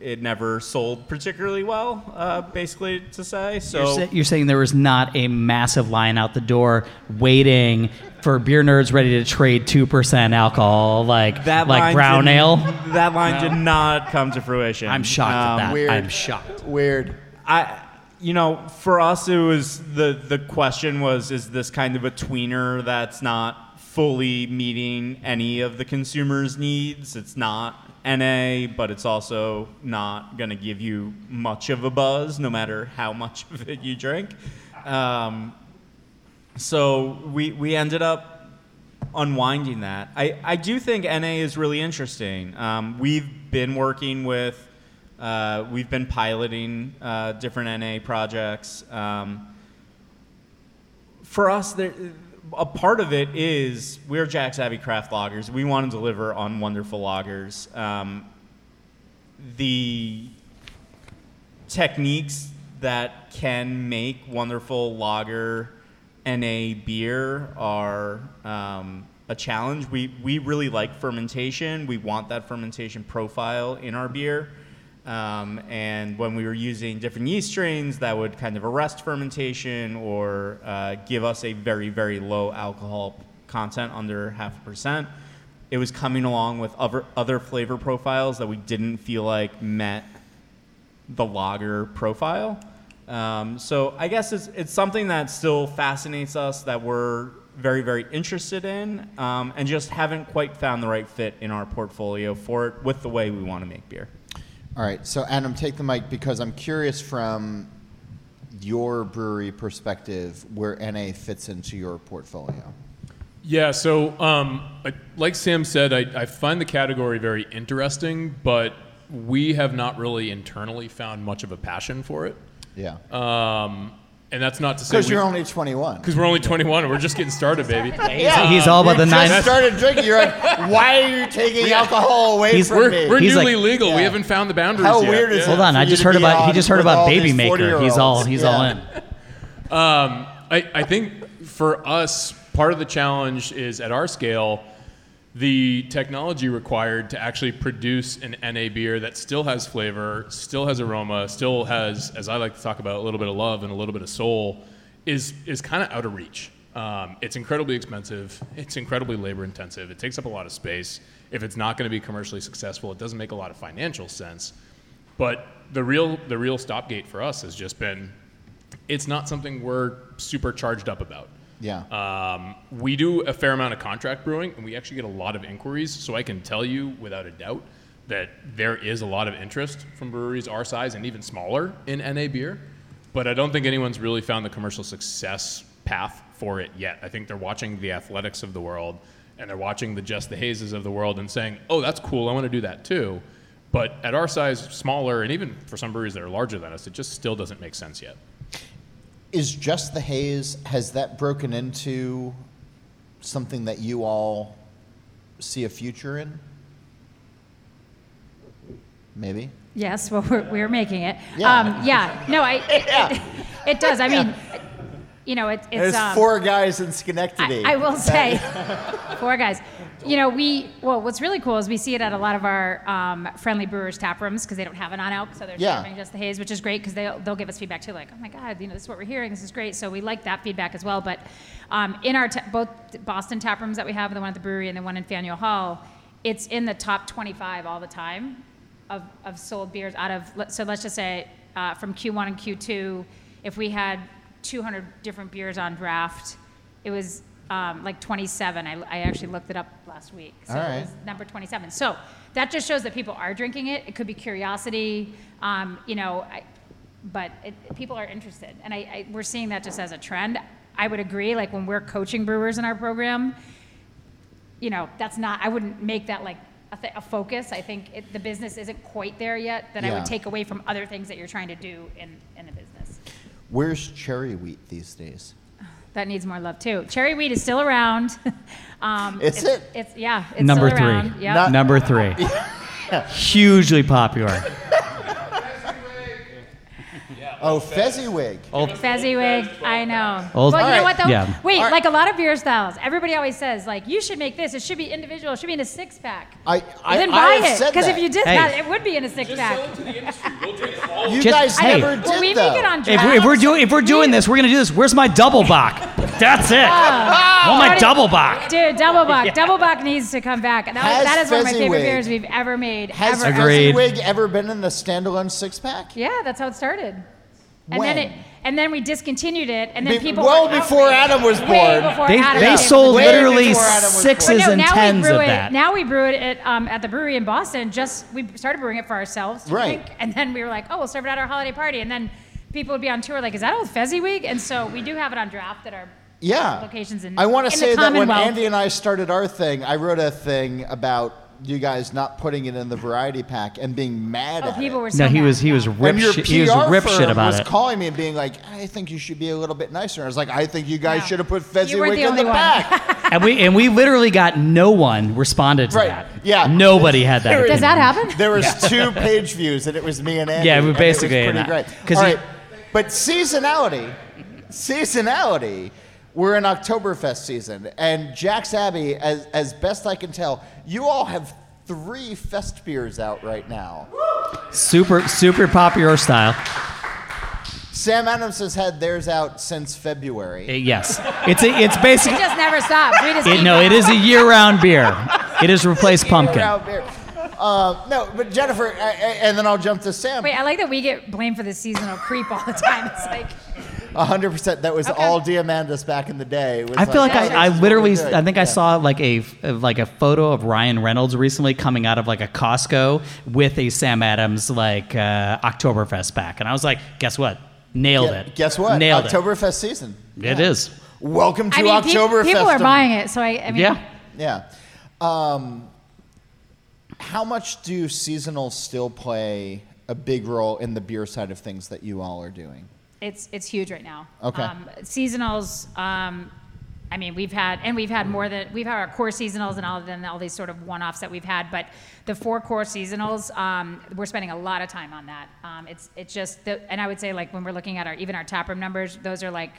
it never sold particularly well, uh, basically to say. So you're, say, you're saying there was not a massive line out the door waiting for beer nerds ready to trade two percent alcohol, like that like brown ale. That line no. did not come to fruition. I'm shocked um, at that. Weird. I'm shocked. Weird. I. You know, for us, it was the the question was: is this kind of a tweener that's not fully meeting any of the consumer's needs? It's not N A, but it's also not going to give you much of a buzz, no matter how much of it you drink. Um, so we we ended up unwinding that. I, I do think N A is really interesting. Um, we've been working with, uh, we've been piloting uh, different N A projects. Um, for us, there... A part of it is we're Jack's Abbey Craft Lagers. We want to deliver on wonderful lagers. Um, the techniques that can make wonderful lager N A beer are um, a challenge. We we really like fermentation. We want that fermentation profile in our beer. Um, and when we were using different yeast strains, that would kind of arrest fermentation or uh, give us a very, very low alcohol content, under half a percent. It was coming along with other, other flavor profiles that we didn't feel like met the lager profile. Um, so I guess it's it's something that still fascinates us, that we're very, very interested in, um, and just haven't quite found the right fit in our portfolio for it with the way we want to make beer. All right, so Adam, take the mic, because I'm curious from your brewery perspective where N A fits into your portfolio. Yeah, so um, I, like Sam said, I, I find the category very interesting, but we have not really internally found much of a passion for it. Yeah. Um, and that's not to say because you're only twenty-one. Because we're only twenty-one, and we're just getting started, baby. Yeah, um, he's all about the nine. You started drinking. You're like, why are you taking yeah. alcohol away he's, from we're, me? We're he's newly like, legal. Yeah. We haven't found the boundaries How yet. How weird is yeah. Hold on, I just heard about he just heard about Baby Maker. He's all he's yeah. all in. Um, I I think for us, part of the challenge is at our scale, the technology required to actually produce an N A beer that still has flavor, still has aroma, still has, as I like to talk about, a little bit of love and a little bit of soul, is is kind of out of reach. Um, it's incredibly expensive. It's incredibly labor intensive. It takes up a lot of space. If it's not going to be commercially successful, it doesn't make a lot of financial sense. But the real the real stopgate for us has just been, it's not something we're super charged up about. Yeah. Um, we do a fair amount of contract brewing, and we actually get a lot of inquiries. So I can tell you without a doubt that there is a lot of interest from breweries our size and even smaller in N A beer. But I don't think anyone's really found the commercial success path for it yet. I think they're watching the Athletics of the world, and they're watching the Just the Hazes of the world and saying, oh, that's cool, I want to do that too. But at our size, smaller, and even for some breweries that are larger than us, it just still doesn't make sense yet. Is Just the Haze, has that broken into something that you all see a future in? Maybe? Yes, well, we're, we're making it. Yeah. Um, yeah. No, I. It, yeah. it, it does. I yeah. mean, you know, it, it's... There's um, four guys in Schenectady. I, I will say, four guys. You know, we, well, what's really cool is we see it at a lot of our um, friendly brewers' tap rooms because they don't have an on-elk, so they're yeah. serving Just the Haze, which is great because they'll, they'll give us feedback too, like, oh my God, you know, this is what we're hearing, this is great. So we like that feedback as well. But um, in our, ta- both Boston tap rooms that we have, the one at the brewery and the one in Faneuil Hall, it's in the top twenty-five all the time of, of sold beers out of, so let's just say uh, from Q one and Q two, if we had two hundred different beers on draft, it was, Um, like twenty-seven. I, I actually looked it up last week. So all right. It was number twenty-seven. So that just shows that people are drinking it. It could be curiosity, um, you know, I, but it, people are interested. And I, I, we're seeing that just as a trend. I would agree, like when we're coaching brewers in our program, you know, that's not, I wouldn't make that like a, th- a focus. I think it, the business isn't quite there yet that yeah. I would take away from other things that you're trying to do in, in the business. Where's Cherry Wheat these days? That needs more love too. Cherry Wheat is still around. Um, is it's, it? It's yeah. It's number still around. Three. Yep. Not, number three. yeah. Hugely popular. Oh, Fezziwig. Old Fezziwig, I know. Old, well, you know right. what though? Yeah. Wait, right. like a lot of beer styles, everybody always says, like, you should make this. It should be individual. It should be in a six-pack. I, I, then buy I it, because if you did hey. that, it would be in a six-pack. Just sell it to the industry. We'll do it all. You guys just, never hey. did, well, we though. Make it on draft. If, we, if we're doing, if we're doing this, we're gonna do this. Where's my double-bock? That's it. Oh, oh my double-bock. Dude, double-bock. Yeah. Double-bock needs to come back. That, was, that is Fezziwig. One of my favorite beers we've ever made. Has ever. Fezziwig ever been in the standalone six-pack? Yeah, that's how it started. And when? then it, and then we discontinued it, and then Be- people well before outraged. Adam was born. They, Adam they sold way literally sixes no, and tens of it, that. Now we brew it at, um, at the brewery in Boston. Just we started brewing it for ourselves, to right? drink, and then we were like, oh, we'll serve it at our holiday party, and then people would be on tour like, is that Old Fezziwig? And so we do have it on draft at our yeah. locations in. I want to say that when Andy and I started our thing, I wrote a thing about you guys not putting it in the variety pack and being mad oh, at people it. Were so no, he mad. was he was rip shit. He was rip shit about was it. Calling me and being like, I think you should be a little bit nicer. And I was like, I think you guys no. should have put Fezziwig in the pack. and we and we literally got no one responded to right. that. Yeah, nobody had that. Does that happen? There was two page views, and it was me and Andy. Yeah, we basically and it was pretty great. All right, but seasonality, seasonality. We're in Oktoberfest season, and Jack's Abby, as as best I can tell, you all have three fest beers out right now. Super, super popular style. Sam Adams has had theirs out since February. Uh, yes. It's a, it's basically... It just never stops. We just it, no, it is a year-round beer. It has replaced pumpkin. Year-round beer. Uh, no, but Jennifer, I, I, and then I'll jump to Sam. Wait, I like that we get blamed for the seasonal creep all the time. It's like... one hundred percent. That was okay. All Diamandis back in the day. I feel like, like oh, I, I literally, I think yeah. I saw like a like a photo of Ryan Reynolds recently coming out of like a Costco with a Sam Adams like uh, Oktoberfest pack. And I was like, guess what? Nailed Get, it. Guess what? Nailed Oktoberfest it. season. Yeah. It is. Welcome to I mean, Oktoberfest. People are buying it, so I, I mean. Yeah. Yeah. Um, how much do seasonals still play a big role in the beer side of things that you all are doing? It's it's huge right now. Okay. Um, seasonals, um, I mean, we've had, and we've had more than, we've had our core seasonals and all of them, all these sort of one-offs that we've had, but the four core seasonals, um, we're spending a lot of time on that. Um, it's it's just, the, and I would say like when we're looking at our, even our taproom numbers, those are like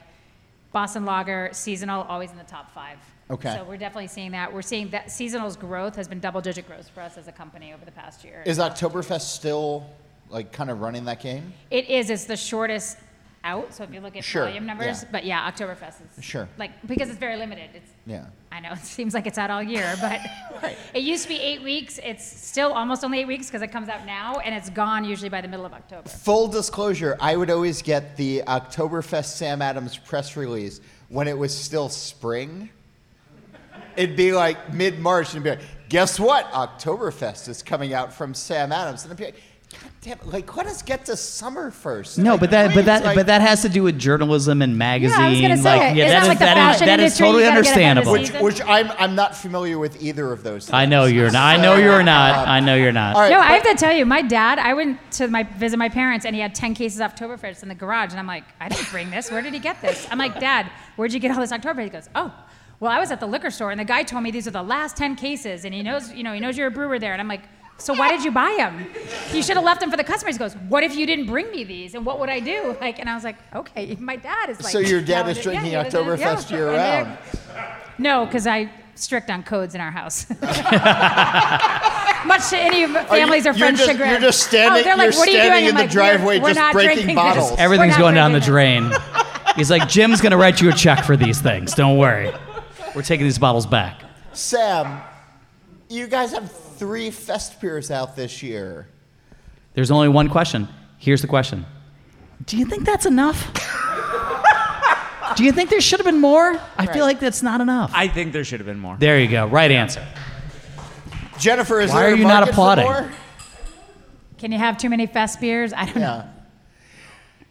Boston Lager, seasonal, always in the top five. Okay. So we're definitely seeing that. We're seeing that seasonals growth has been double-digit growth for us as a company over the past year. Is Oktoberfest still like kind of running that game? It is. It's the shortest out, so if you look at sure. volume numbers, yeah. but yeah, Oktoberfest is sure. like because it's very limited. It's yeah. I know it seems like it's out all year, but right. it used to be eight weeks. It's still almost only eight weeks because it comes out now, and it's gone usually by the middle of October. Full disclosure: I would always get the Oktoberfest Sam Adams press release when it was still spring. It'd be like mid-March, and it'd be like, "Guess what? Oktoberfest is coming out from Sam Adams," and I'd be like, God damn it, like let us get to summer first. No, like, but that please, but that like, but that has to do with journalism and magazine. Yeah, I was gonna say like, it. Yeah, that, like is, that, is, that is totally understandable. Which, which I'm I'm not familiar with either of those things. I know you're not. So, I know you're not. Um, I know you're not. Right, no, but, I have to tell you, my dad, I went to my visit my parents and he had ten cases of Oktoberfest in the garage and I'm like, I didn't bring this. Where did he get this? I'm like, Dad, where'd you get all this Oktoberfest? He goes, oh, well, I was at the liquor store and the guy told me these are the last ten cases and he knows, you know, he knows you're a brewer there, and I'm like, so why did you buy them? You should have left them for the customers. He goes, what if you didn't bring me these? And what would I do? Like, and I was like, okay, my dad is like... So your dad no, is drinking yeah, Oktoberfest yeah, year round? No, because I'm strict on codes in our house. Much to any families or friends' just, chagrin. You're just standing, oh, like, you're standing you in like, the driveway we're, just we're breaking bottles. Just, everything's going down the drain. He's like, Jim's going to write you a check for these things. Don't worry. We're taking these bottles back. Sam, you guys have... three fest beers out this year. There's only one question. Here's the question. Do you think that's enough? Do you think there should have been more? I right. feel like that's not enough. I think there should have been more. There you go. Right answer. Jennifer, is Why there are you not applauding? More? Can you have too many fest beers? I don't yeah. know.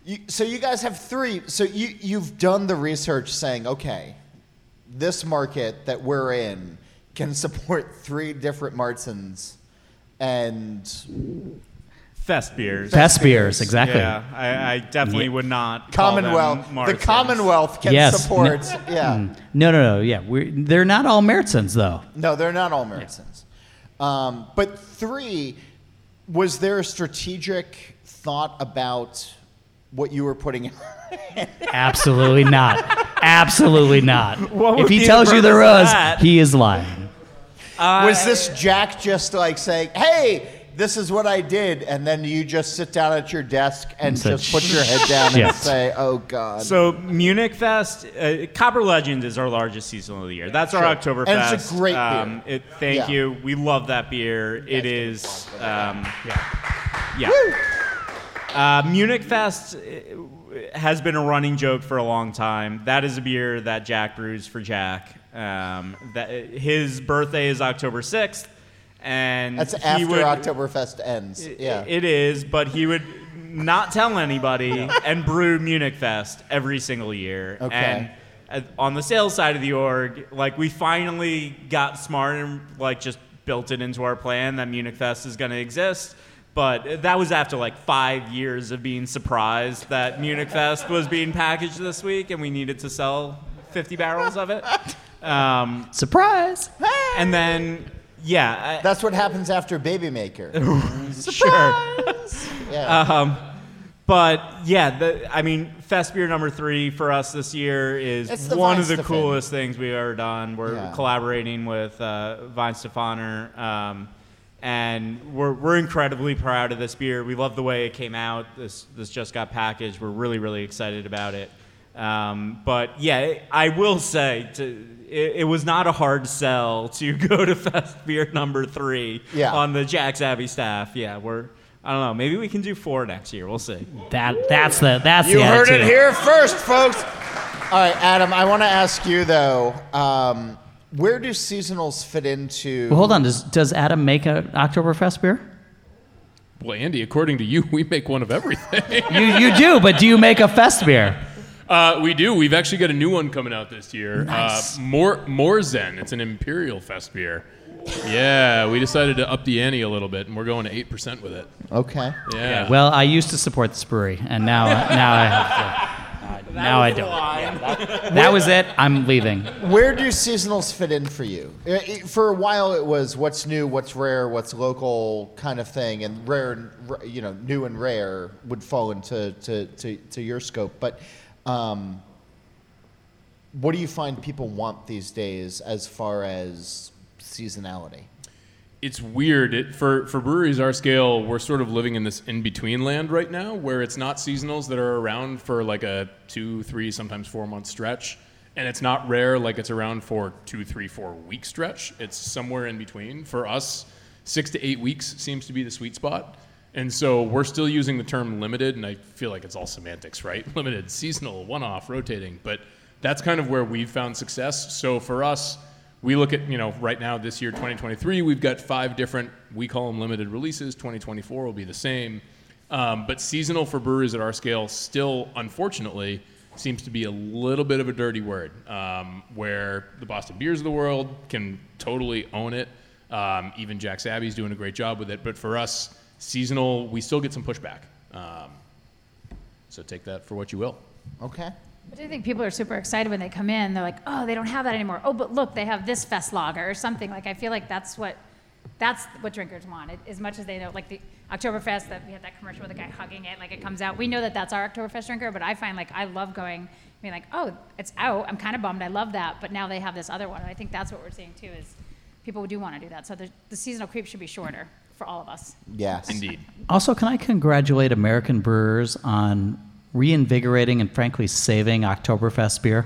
You, so you guys have three. So you, you've done the research saying, okay, this market that we're in can support three different Märzens and fest beers. Fest beers, exactly. Yeah, I, I definitely yeah. would not. Commonwealth, call them Märzens. The Commonwealth can yes. support. No, yeah. No, no, no. Yeah, We're, they're not all Märzens though. No, they're not all Märzens. Yeah. Um, but three, was there a strategic thought about what you were putting in? Absolutely not. Absolutely not. If he tells you there was, he is lying. Uh, was this Jack just like saying, hey, this is what I did, and then you just sit down at your desk and just sh- put your head down and say, oh, God. So Munich Fest, uh, Copper Legend is our largest seasonal of the year. That's our sure. Oktoberfest. And it's a great beer. Um, it, thank yeah. you. We love that beer. It is, um, yeah. yeah. Uh, Munich Fest has been a running joke for a long time. That is a beer that Jack brews for Jack. Um, that his birthday is October sixth, and that's after would, Oktoberfest ends. It, yeah, it is. But he would not tell anybody and brew Munich Fest every single year. Okay. And on the sales side of the org, like we finally got smart and like just built it into our plan that Munich Fest is going to exist. But that was after like five years of being surprised that Munich Fest was being packaged this week and we needed to sell fifty barrels of it. Um, Surprise! Hey. And then, yeah. I, That's what happens after Baby Maker. Surprise! Sure. yeah. Um, but yeah, the, I mean, Fest Beer number three for us this year is one of the coolest things we've ever done. We're yeah. collaborating with uh, Vine Stefaner. Um, And we're we're incredibly proud of this beer. We love the way it came out. This this just got packaged. We're really, really excited about it. Um, but yeah, I will say to, it, it was not a hard sell to go to Fest Beer number three yeah. on the Jack's Abby staff. Yeah, we're I don't know. Maybe we can do four next year. We'll see. That that's the that's you the heard attitude. It here first, folks. All right, Adam. I want to ask you though. Um, where do seasonals fit into? Well, hold on. Does does Adam make an Oktoberfest beer? Well, Andy, according to you, we make one of everything. you you do, but do you make a fest beer? Uh, we do. We've actually got a new one coming out this year. Nice. Uh, More Märzen. It's an imperial fest beer. Yeah, we decided to up the ante a little bit, and we're going to eight percent with it. Okay. Yeah. Well, I used to support this brewery, and now uh, now I have to. Uh, now I don't. Yeah, that, that was it. I'm leaving. Where do seasonals fit in for you? It, it, for a while, it was what's new, what's rare, what's local kind of thing, and rare, you know, new and rare would fall into to, to, to your scope, but. Um, what do you find people want these days as far as seasonality? It's weird. It, for, for breweries, our scale, we're sort of living in this in-between land right now where it's not seasonals that are around for like a two, three, sometimes four-month stretch, and it's not rare like it's around for two, three, four-week stretch. It's somewhere in between. For us, six to eight weeks seems to be the sweet spot. And so we're still using the term limited, and I feel like it's all semantics, right? Limited, seasonal, one-off, rotating. But that's kind of where we've found success. So for us, we look at, you know, right now, this year, twenty twenty-three, we've got five different, we call them limited releases. twenty twenty-four will be the same. Um, but seasonal for breweries at our scale still, unfortunately, seems to be a little bit of a dirty word, um, where the Boston Beers of the world can totally own it. Um, even Jack's Abby's doing a great job with it. But for us, seasonal, we still get some pushback. Um, so take that for what you will. Okay. I do think people are super excited when they come in. They're like, oh, they don't have that anymore. Oh, but look, they have this Fest Lager or something. Like, I feel like that's what that's what drinkers want. It, as much as they know, like the Oktoberfest, that we had that commercial with the guy hugging it, like it comes out. We know that that's our Oktoberfest drinker, but I find like I love going, being like, oh, it's out. I'm kind of bummed. I love that. But now they have this other one. And I think that's what we're seeing too is people do want to do that. So the, the seasonal creep should be shorter. For all of us. Yes. Indeed. Also, can I congratulate American brewers on reinvigorating and frankly saving Oktoberfest beer?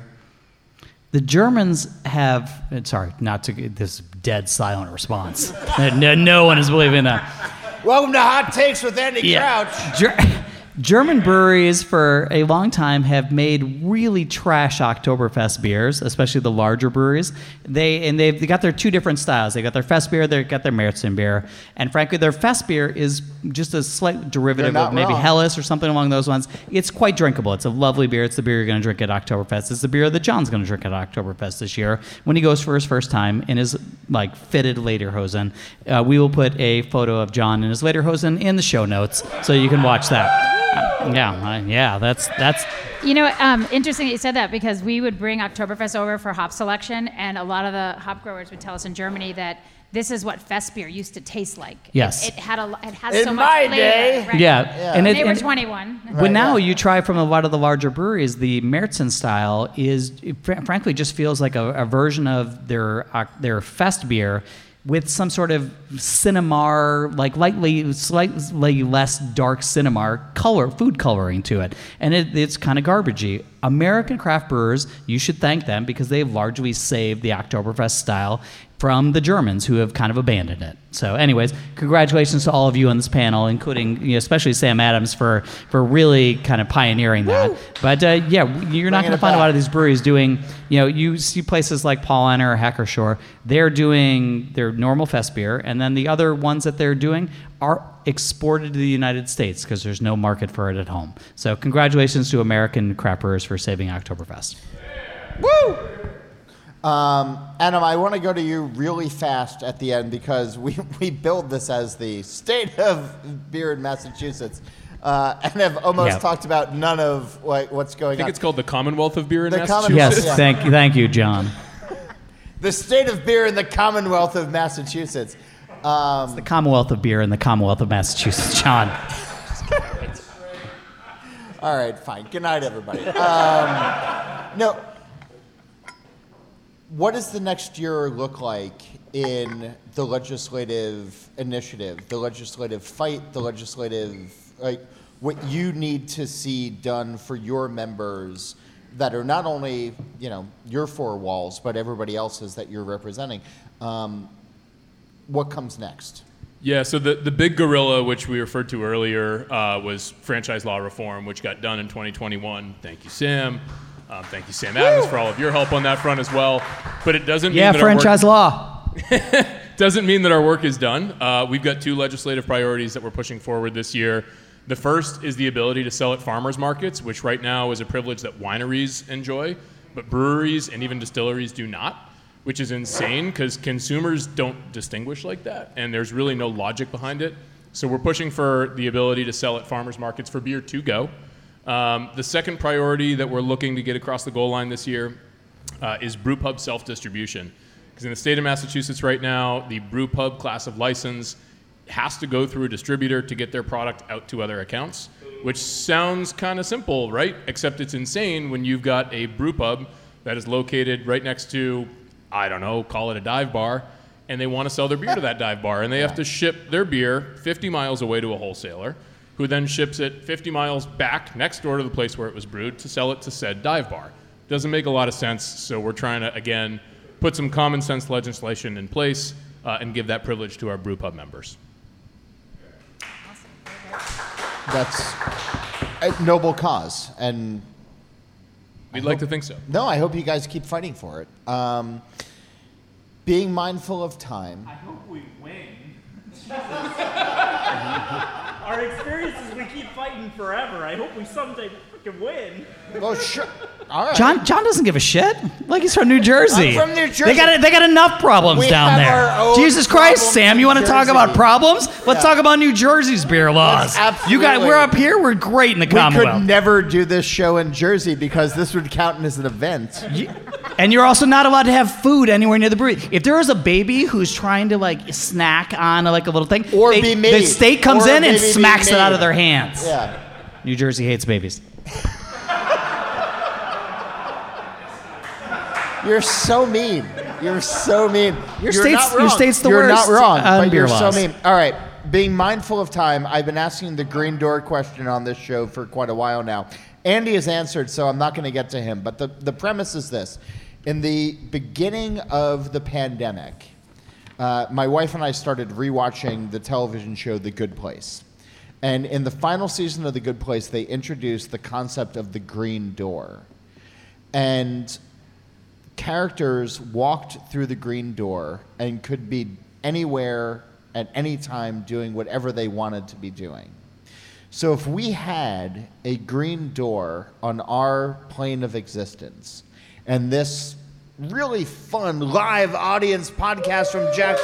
The Germans have, sorry, not to get this dead silent response. no, no one is believing that. Welcome to Hot Takes with Andy yeah. Crouch. Ger- German breweries for a long time have made really trash Oktoberfest beers, especially the larger breweries. They and they've they got their two different styles. They got their Fest beer, they got their Märzen beer, and frankly, their Fest beer is just a slight derivative of maybe wrong. Helles or something along those lines. It's quite drinkable. It's a lovely beer. It's the beer you're going to drink at Oktoberfest. It's the beer that John's going to drink at Oktoberfest this year when he goes for his first time in his like fitted lederhosen. Uh, we will put a photo of John in his lederhosen in the show notes so you can watch that. Yeah, yeah, that's that's. You know, um, interesting that you said that because we would bring Oktoberfest over for hop selection, and a lot of the hop growers would tell us in Germany that this is what Fest beer used to taste like. Yes, it, it had a it had in so much flavor. Day. Right. Yeah. yeah, and, and it, they were and twenty-one. Right, well, now yeah. you try from a lot of the larger breweries, the Märzen style is it fr- frankly just feels like a, a version of their uh, their Fest beer. With some sort of Cinnamar, like lightly, slightly less dark Cinnamar color, food coloring to it, and it, it's kind of garbagey. American craft brewers, you should thank them because they've largely saved the Oktoberfest style from the Germans, who have kind of abandoned it. So, anyways, congratulations to all of you on this panel, including, you know, especially Sam Adams for for really kind of pioneering that. Woo! But uh, yeah, you're Bring not going to find back. A lot of these breweries doing. You know, you see places like Paul Anner or Hackershore. They're doing their normal Fest beer, and then the other ones that they're doing are exported to the United States because there's no market for it at home. So congratulations to American craft brewers for saving Oktoberfest. Yeah. Woo! Um, Adam, I want to go to you really fast at the end because we, we build this as the state of beer in Massachusetts. Uh, and have almost yep. talked about none of like what's going on. I think on. It's called the Commonwealth of Beer in the Massachusetts. Yes, yeah. thank, thank you, John. The state of beer in the Commonwealth of Massachusetts. Um, it's the Commonwealth of Beer in the Commonwealth of Massachusetts, John. All right, fine. Good night, everybody. Um, no. What does the next year look like in the legislative initiative, the legislative fight, the legislative... like what you need to see done for your members that are not only, you know, your four walls, but everybody else's that you're representing. Um, what comes next? Yeah, so the, the big gorilla, which we referred to earlier, uh, was franchise law reform, which got done in twenty twenty-one. Thank you, Sam. Um, thank you, Sam Adams, for all of your help on that front as well. But it doesn't yeah, mean that franchise our work... law. doesn't mean that our work is done. Uh, we've got two legislative priorities that we're pushing forward this year. The first is the ability to sell at farmers markets, which right now is a privilege that wineries enjoy, but breweries and even distilleries do not, which is insane because consumers don't distinguish like that, and there's really no logic behind it. So we're pushing for the ability to sell at farmers markets for beer to go. Um, the second priority that we're looking to get across the goal line this year uh, is brewpub self-distribution. Because in the state of Massachusetts right now, the brewpub class of license has to go through a distributor to get their product out to other accounts, which sounds kind of simple, right? Except it's insane when you've got a brewpub that is located right next to, I don't know, call it a dive bar, and they want to sell their beer to that dive bar, and they have to ship their beer fifty miles away to a wholesaler, who then ships it fifty miles back next door to the place where it was brewed to sell it to said dive bar. Doesn't make a lot of sense, so we're trying to, again, put some common sense legislation in place uh, and give that privilege to our brewpub members. Awesome. That's a noble cause, and... We'd like to think so. No, I hope you guys keep fighting for it. Um, being mindful of time. I hope we win. Our experience is we keep fighting forever. I hope we someday freaking win. Well, sure. All right. John John doesn't give a shit. Like, he's from New Jersey. I'm from New Jersey. They got they got enough problems we down there. Jesus Christ, Sam! You want to talk about problems? Let's yeah. talk about New Jersey's beer laws. Yes, absolutely. You got. We're up here. We're great in the we Commonwealth. We could never do this show in Jersey because this would count as an event. You, and you're also not allowed to have food anywhere near the brewery. If there is a baby who's trying to like snack on like a little thing, or they, be made, the state comes in and smacks it out of their hands. Yeah. New Jersey hates babies. You're so mean. You're so mean. Your you're state's, not wrong. Your state's the you're worst. You're not wrong, uh, but you're laws. so mean. All right. Being mindful of time, I've been asking the green door question on this show for quite a while now. Andy has answered, so I'm not going to get to him. But the, the premise is this. In the beginning of the pandemic, uh, my wife and I started rewatching the television show The Good Place. And in the final season of The Good Place, they introduced the concept of the green door. And... characters walked through the green door and could be anywhere at any time doing whatever they wanted to be doing. So if we had a green door on our plane of existence and this really fun live audience podcast from Jack's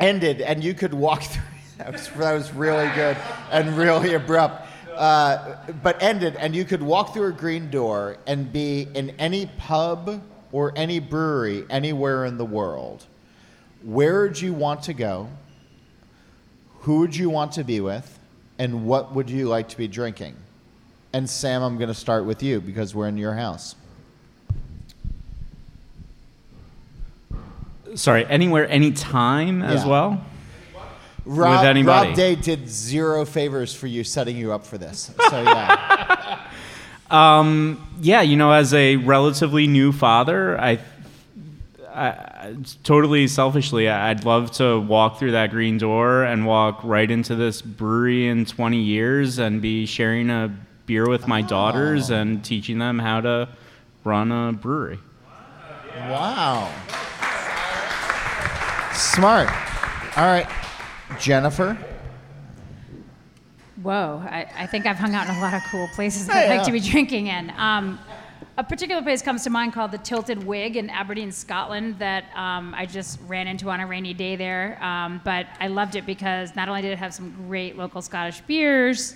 ended and you could walk through, that was, that was really good and really abrupt. Uh, but ended, and you could walk through a green door and be in any pub or any brewery anywhere in the world. Where would you want to go? Who would you want to be with? And what would you like to be drinking? And Sam, I'm going to start with you because we're in your house. Sorry, anywhere, anytime yeah. as well? Rob, Rob Day did zero favors for you, setting you up for this. So yeah, um, yeah. You know, as a relatively new father, I, I totally selfishly, I'd love to walk through that green door and walk right into this brewery in twenty years and be sharing a beer with my oh. daughters and teaching them how to run a brewery. Wow, yeah. wow. Smart. All right. Jennifer? Whoa, I, I think I've hung out in a lot of cool places that I'd yeah. like to be drinking in. Um, a particular place comes to mind called the Tilted Wig in Aberdeen, Scotland, that um, I just ran into on a rainy day there. Um, but I loved it because not only did it have some great local Scottish beers,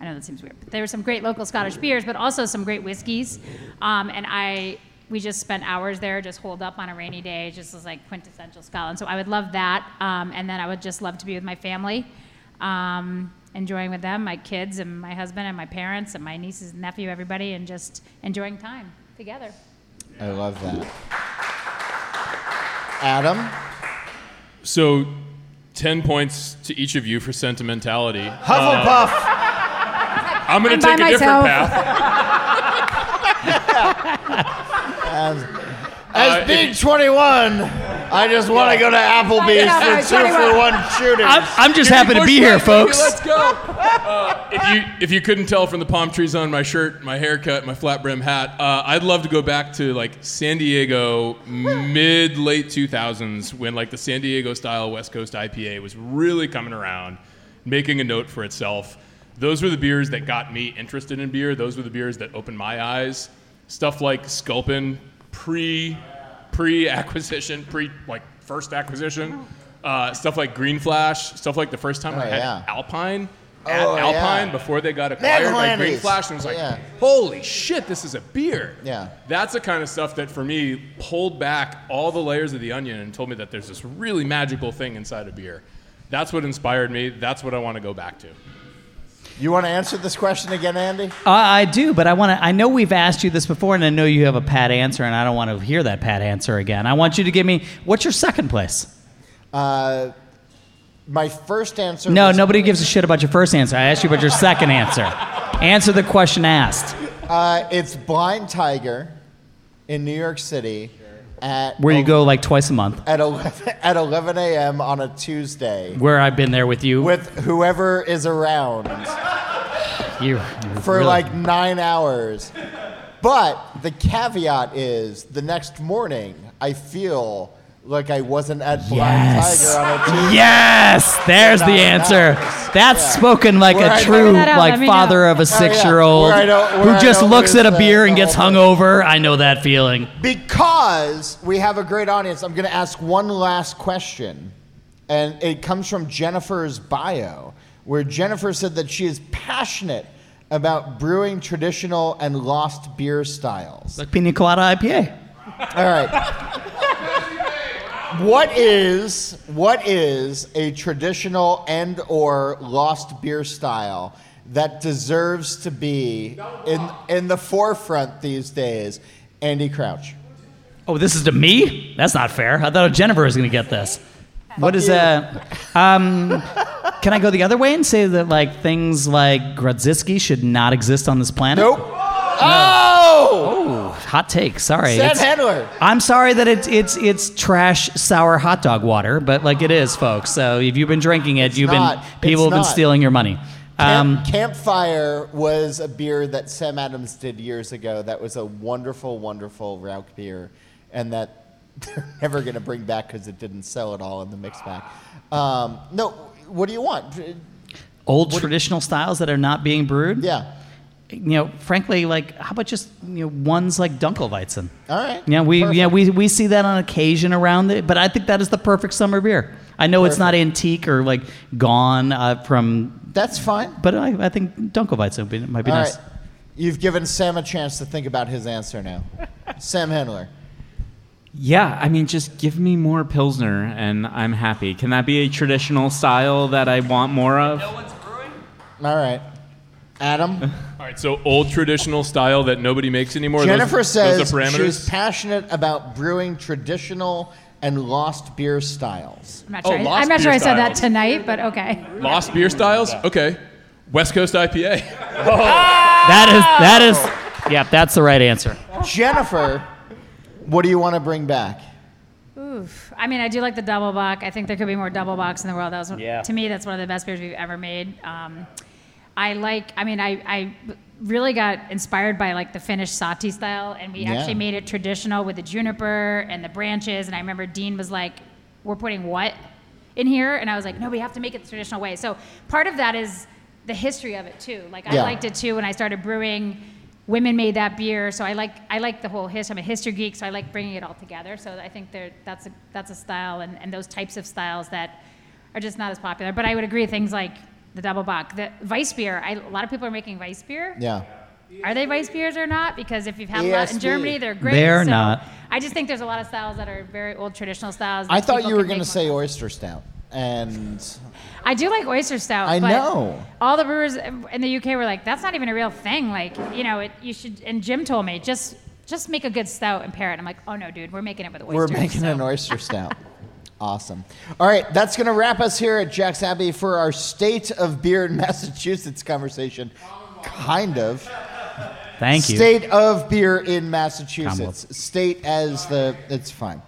I know that seems weird, but there were some great local Scottish beers, but also some great whiskeys. Um, and I... We just spent hours there, just holed up on a rainy day, just was like quintessential Scotland. So I would love that, um, and then I would just love to be with my family, um, enjoying with them, my kids and my husband and my parents and my nieces and nephew, everybody, and just enjoying time together. I love that. Adam? So ten points to each of you for sentimentality. Hufflepuff! Uh, I'm going to take a myself. different path. As, as uh, Big if, twenty-one, I just want to yeah. go to Applebee's yeah, for two for one shooters. I'm, I'm just Can happy to be here, folks. Let's go. Uh, if you if you couldn't tell from the palm trees on my shirt, my haircut, my flat brim hat, uh, I'd love to go back to like San Diego mid late two thousands when like the San Diego style West Coast I P A was really coming around, making a note for itself. Those were the beers that got me interested in beer. Those were the beers that opened my eyes. Stuff like Sculpin, pre, pre-acquisition, pre, like, first acquisition. Uh, stuff like Green Flash. Stuff like the first time oh, I had yeah. Alpine. At oh, Alpine, yeah. before they got acquired by Green Flash. And I was like, yeah. holy shit, this is a beer. Yeah. That's the kind of stuff that, for me, pulled back all the layers of the onion and told me that there's this really magical thing inside a beer. That's what inspired me. That's what I want to go back to. You want to answer this question again, Andy? Uh, I do, but I want to. I know we've asked you this before, and I know you have a pat answer, and I don't want to hear that pat answer again. I want you to give me, what's your second place? Uh, my first answer. No, was nobody gives a shit about your first answer. I asked you about your second answer. Answer the question asked. Uh, it's Blind Tiger in New York City. At where you go like twice a month. At eleven a.m. on a Tuesday. Where I've been there with you. With whoever is around. you For really. like nine hours. But the caveat is the next morning I feel like I wasn't at Blind yes. Tiger on a Tuesday. Yes! There's the answer. Hours. That's yeah. spoken like where a I true out, like father know. of a six-year-old oh, yeah. who I just looks at a beer and gets hungover. I know that feeling. Because we have a great audience, I'm going to ask one last question. And it comes from Jennifer's bio, where Jennifer said that she is passionate about brewing traditional and lost beer styles. Like Pina Colada I P A. All right. What is what is a traditional and or lost beer style that deserves to be in in the forefront these days? Andy Crouch. Oh, this is to me? That's not fair. I thought Jennifer was going to get this. What is that? Um, can I go the other way and say that like things like Grodziski should not exist on this planet? Nope. Oh! oh! Hot take. Sorry. Sam Hendler. I'm sorry that it's it's it's trash, sour hot dog water, but like it is, folks. So if you've been drinking it, it's you've not, been people have not. been stealing your money. Camp, um, Campfire was a beer that Sam Adams did years ago. That was a wonderful, wonderful Rauch beer, and that they're never going to bring back because it didn't sell at all in the mix pack. Um, no, what do you want? Old what traditional you, styles that are not being brewed. Yeah. You know, frankly, like, how about just, you know, ones like Dunkelweizen? All right. Yeah, we perfect. yeah we we see that on occasion around it, but I think that is the perfect summer beer. I know perfect. It's not antique or, like, gone uh, from... That's fine. But I, I think Dunkelweizen might be All nice. Right. You've given Sam a chance to think about his answer now. Sam Hendler. Yeah, I mean, just give me more Pilsner, and I'm happy. Can that be a traditional style that I want more of? No one's brewing? All right. Adam? All right, so old traditional style that nobody makes anymore. Jennifer those, says those she's passionate about brewing traditional and lost beer styles. I'm not sure, oh, I, I'm not sure I said that tonight, but okay. Lost beer styles? Okay. West Coast I P A. Oh. That is, that is, yeah, that's the right answer. Jennifer, what do you want to bring back? Oof. I mean, I do like the double-bock. I think there could be more double-bocks in the world. That was, yeah. To me, that's one of the best beers we've ever made. Um, I like, I mean, I, I really got inspired by like the Finnish sati style, and we yeah. actually made it traditional with the juniper and the branches. And I remember Dean was like, we're putting what in here? And I was like, no, we have to make it the traditional way. So part of that is the history of it too. Like yeah. I liked it too when I started brewing. Women made that beer, so I like I like the whole history. I'm a history geek, so I like bringing it all together. So I think there that's a, that's a style, and, and those types of styles that are just not as popular. But I would agree things like the double-bock. The Weiss beer, I, a lot of people are making Weiss beer. Yeah. Are they Weiss beers or not? Because if you've had a lot in Germany, they're great. They're so not. I just think there's a lot of styles that are very old traditional styles. I thought you were going to say more. oyster stout. And I do like oyster stout. I but know. All the brewers in the U K were like, that's not even a real thing. Like, you know, it, you should, and Jim told me, just just make a good stout and pair it. And I'm like, oh no, dude, we're making it with oysters. We're making so. an oyster stout. Awesome. All right, that's going to wrap us here at Jack's Abbey for our State of Beer in Massachusetts conversation. kind of. Thank you. State of beer in Massachusetts. State as the, it's fine.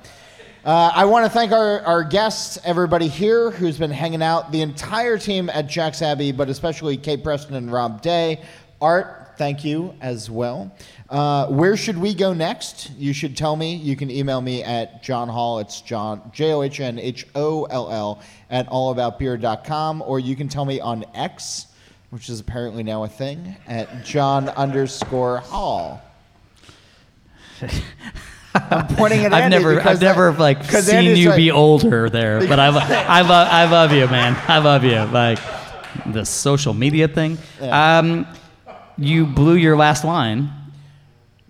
Uh, I want to thank our, our guests, everybody here who's been hanging out, the entire team at Jack's Abbey, but especially Kate Preston and Rob Day. Art, thank you as well. Uh, where should we go next? You should tell me. You can email me at John Holl. It's John, J O H N H O L L at all about beer dot com, or you can tell me on X, which is apparently now a thing, at John underscore Holl. I'm pointing at I've Andy never, I've that, never like seen Andy's you like, be older there, but I, I, I love you, man. I love you. Like the social media thing. Yeah. Um, you blew your last line.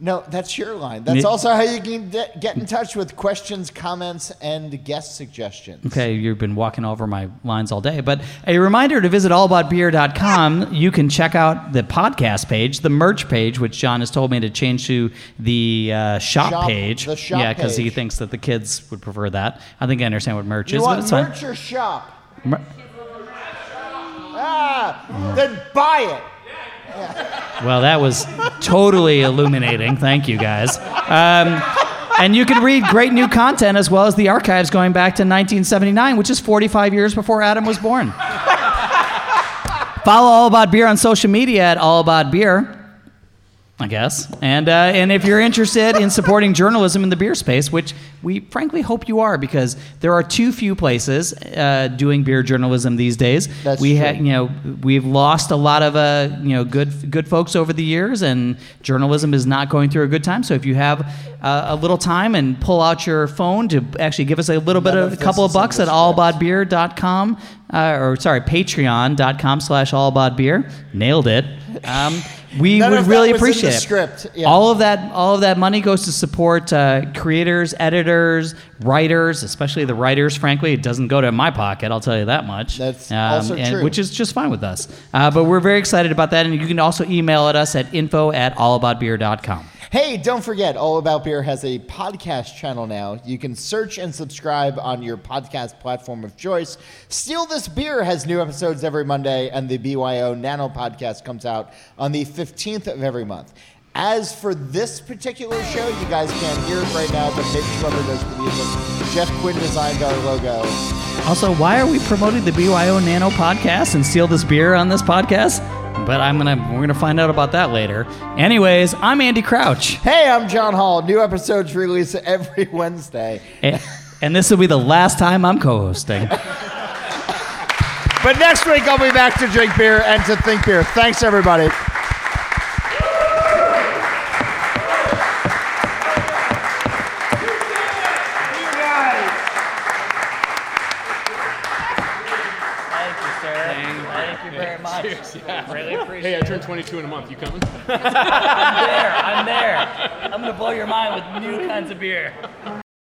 No, that's your line. That's also how you can de- get in touch with questions, comments, and guest suggestions. Okay, you've been walking over my lines all day. But a reminder to visit all about beer dot com. You can check out the podcast page, the merch page, which John has told me to change to the uh, shop, shop page. The shop yeah, because he thinks that the kids would prefer that. I think I understand what merch you is. You want but it's merch fine. Or shop? Mer- ah, then buy it. Yeah. Well, that was totally illuminating. Thank you, guys. Um, and you can read great new content as well as the archives going back to nineteen seventy-nine, which is forty-five years before Adam was born. Follow All About Beer on social media at All About Beer, I guess. And uh, and if you're interested in supporting journalism in the beer space, which we frankly hope you are, because there are too few places uh, doing beer journalism these days. That's we true. Ha- you know, we've lost a lot of uh, you know good good folks over the years, and journalism is not going through a good time. So if you have uh, a little time and pull out your phone to actually give us a little None bit of a couple of bucks at all about beer dot com uh, or sorry patreon dot com slash all about beer. Nailed it. Um, we None would really appreciate it. Yeah. All of that, all of that money goes to support uh, creators, editors, writers, especially the writers. Frankly, it doesn't go to my pocket. I'll tell you that much. That's um, also and, true, which is just fine with us. Uh, but we're very excited about that, and you can also email at us at info at all about beer dot com. Hey, don't forget, All About Beer has a podcast channel now. You can search and subscribe on your podcast platform of choice. Steal This Beer has new episodes every Monday, and the B Y O Nano podcast comes out on the fifteenth of every month. As for this particular show, you guys can't hear it right now, but Nick Schroeder does the music. Jeff Quinn designed our logo. Also, why are we promoting the B Y O Nano podcast and Steal This Beer on this podcast? But I'm gonna we're gonna find out about that later. Anyways, I'm Andy Crouch. Hey, I'm John Holl. New episodes released every Wednesday. And, and this will be the last time I'm co-hosting. But next week I'll be back to drink beer and to think beer. Thanks, everybody. Hey, I turned twenty-two in a month. You coming? I'm there. I'm there. I'm going to blow your mind with new kinds of beer.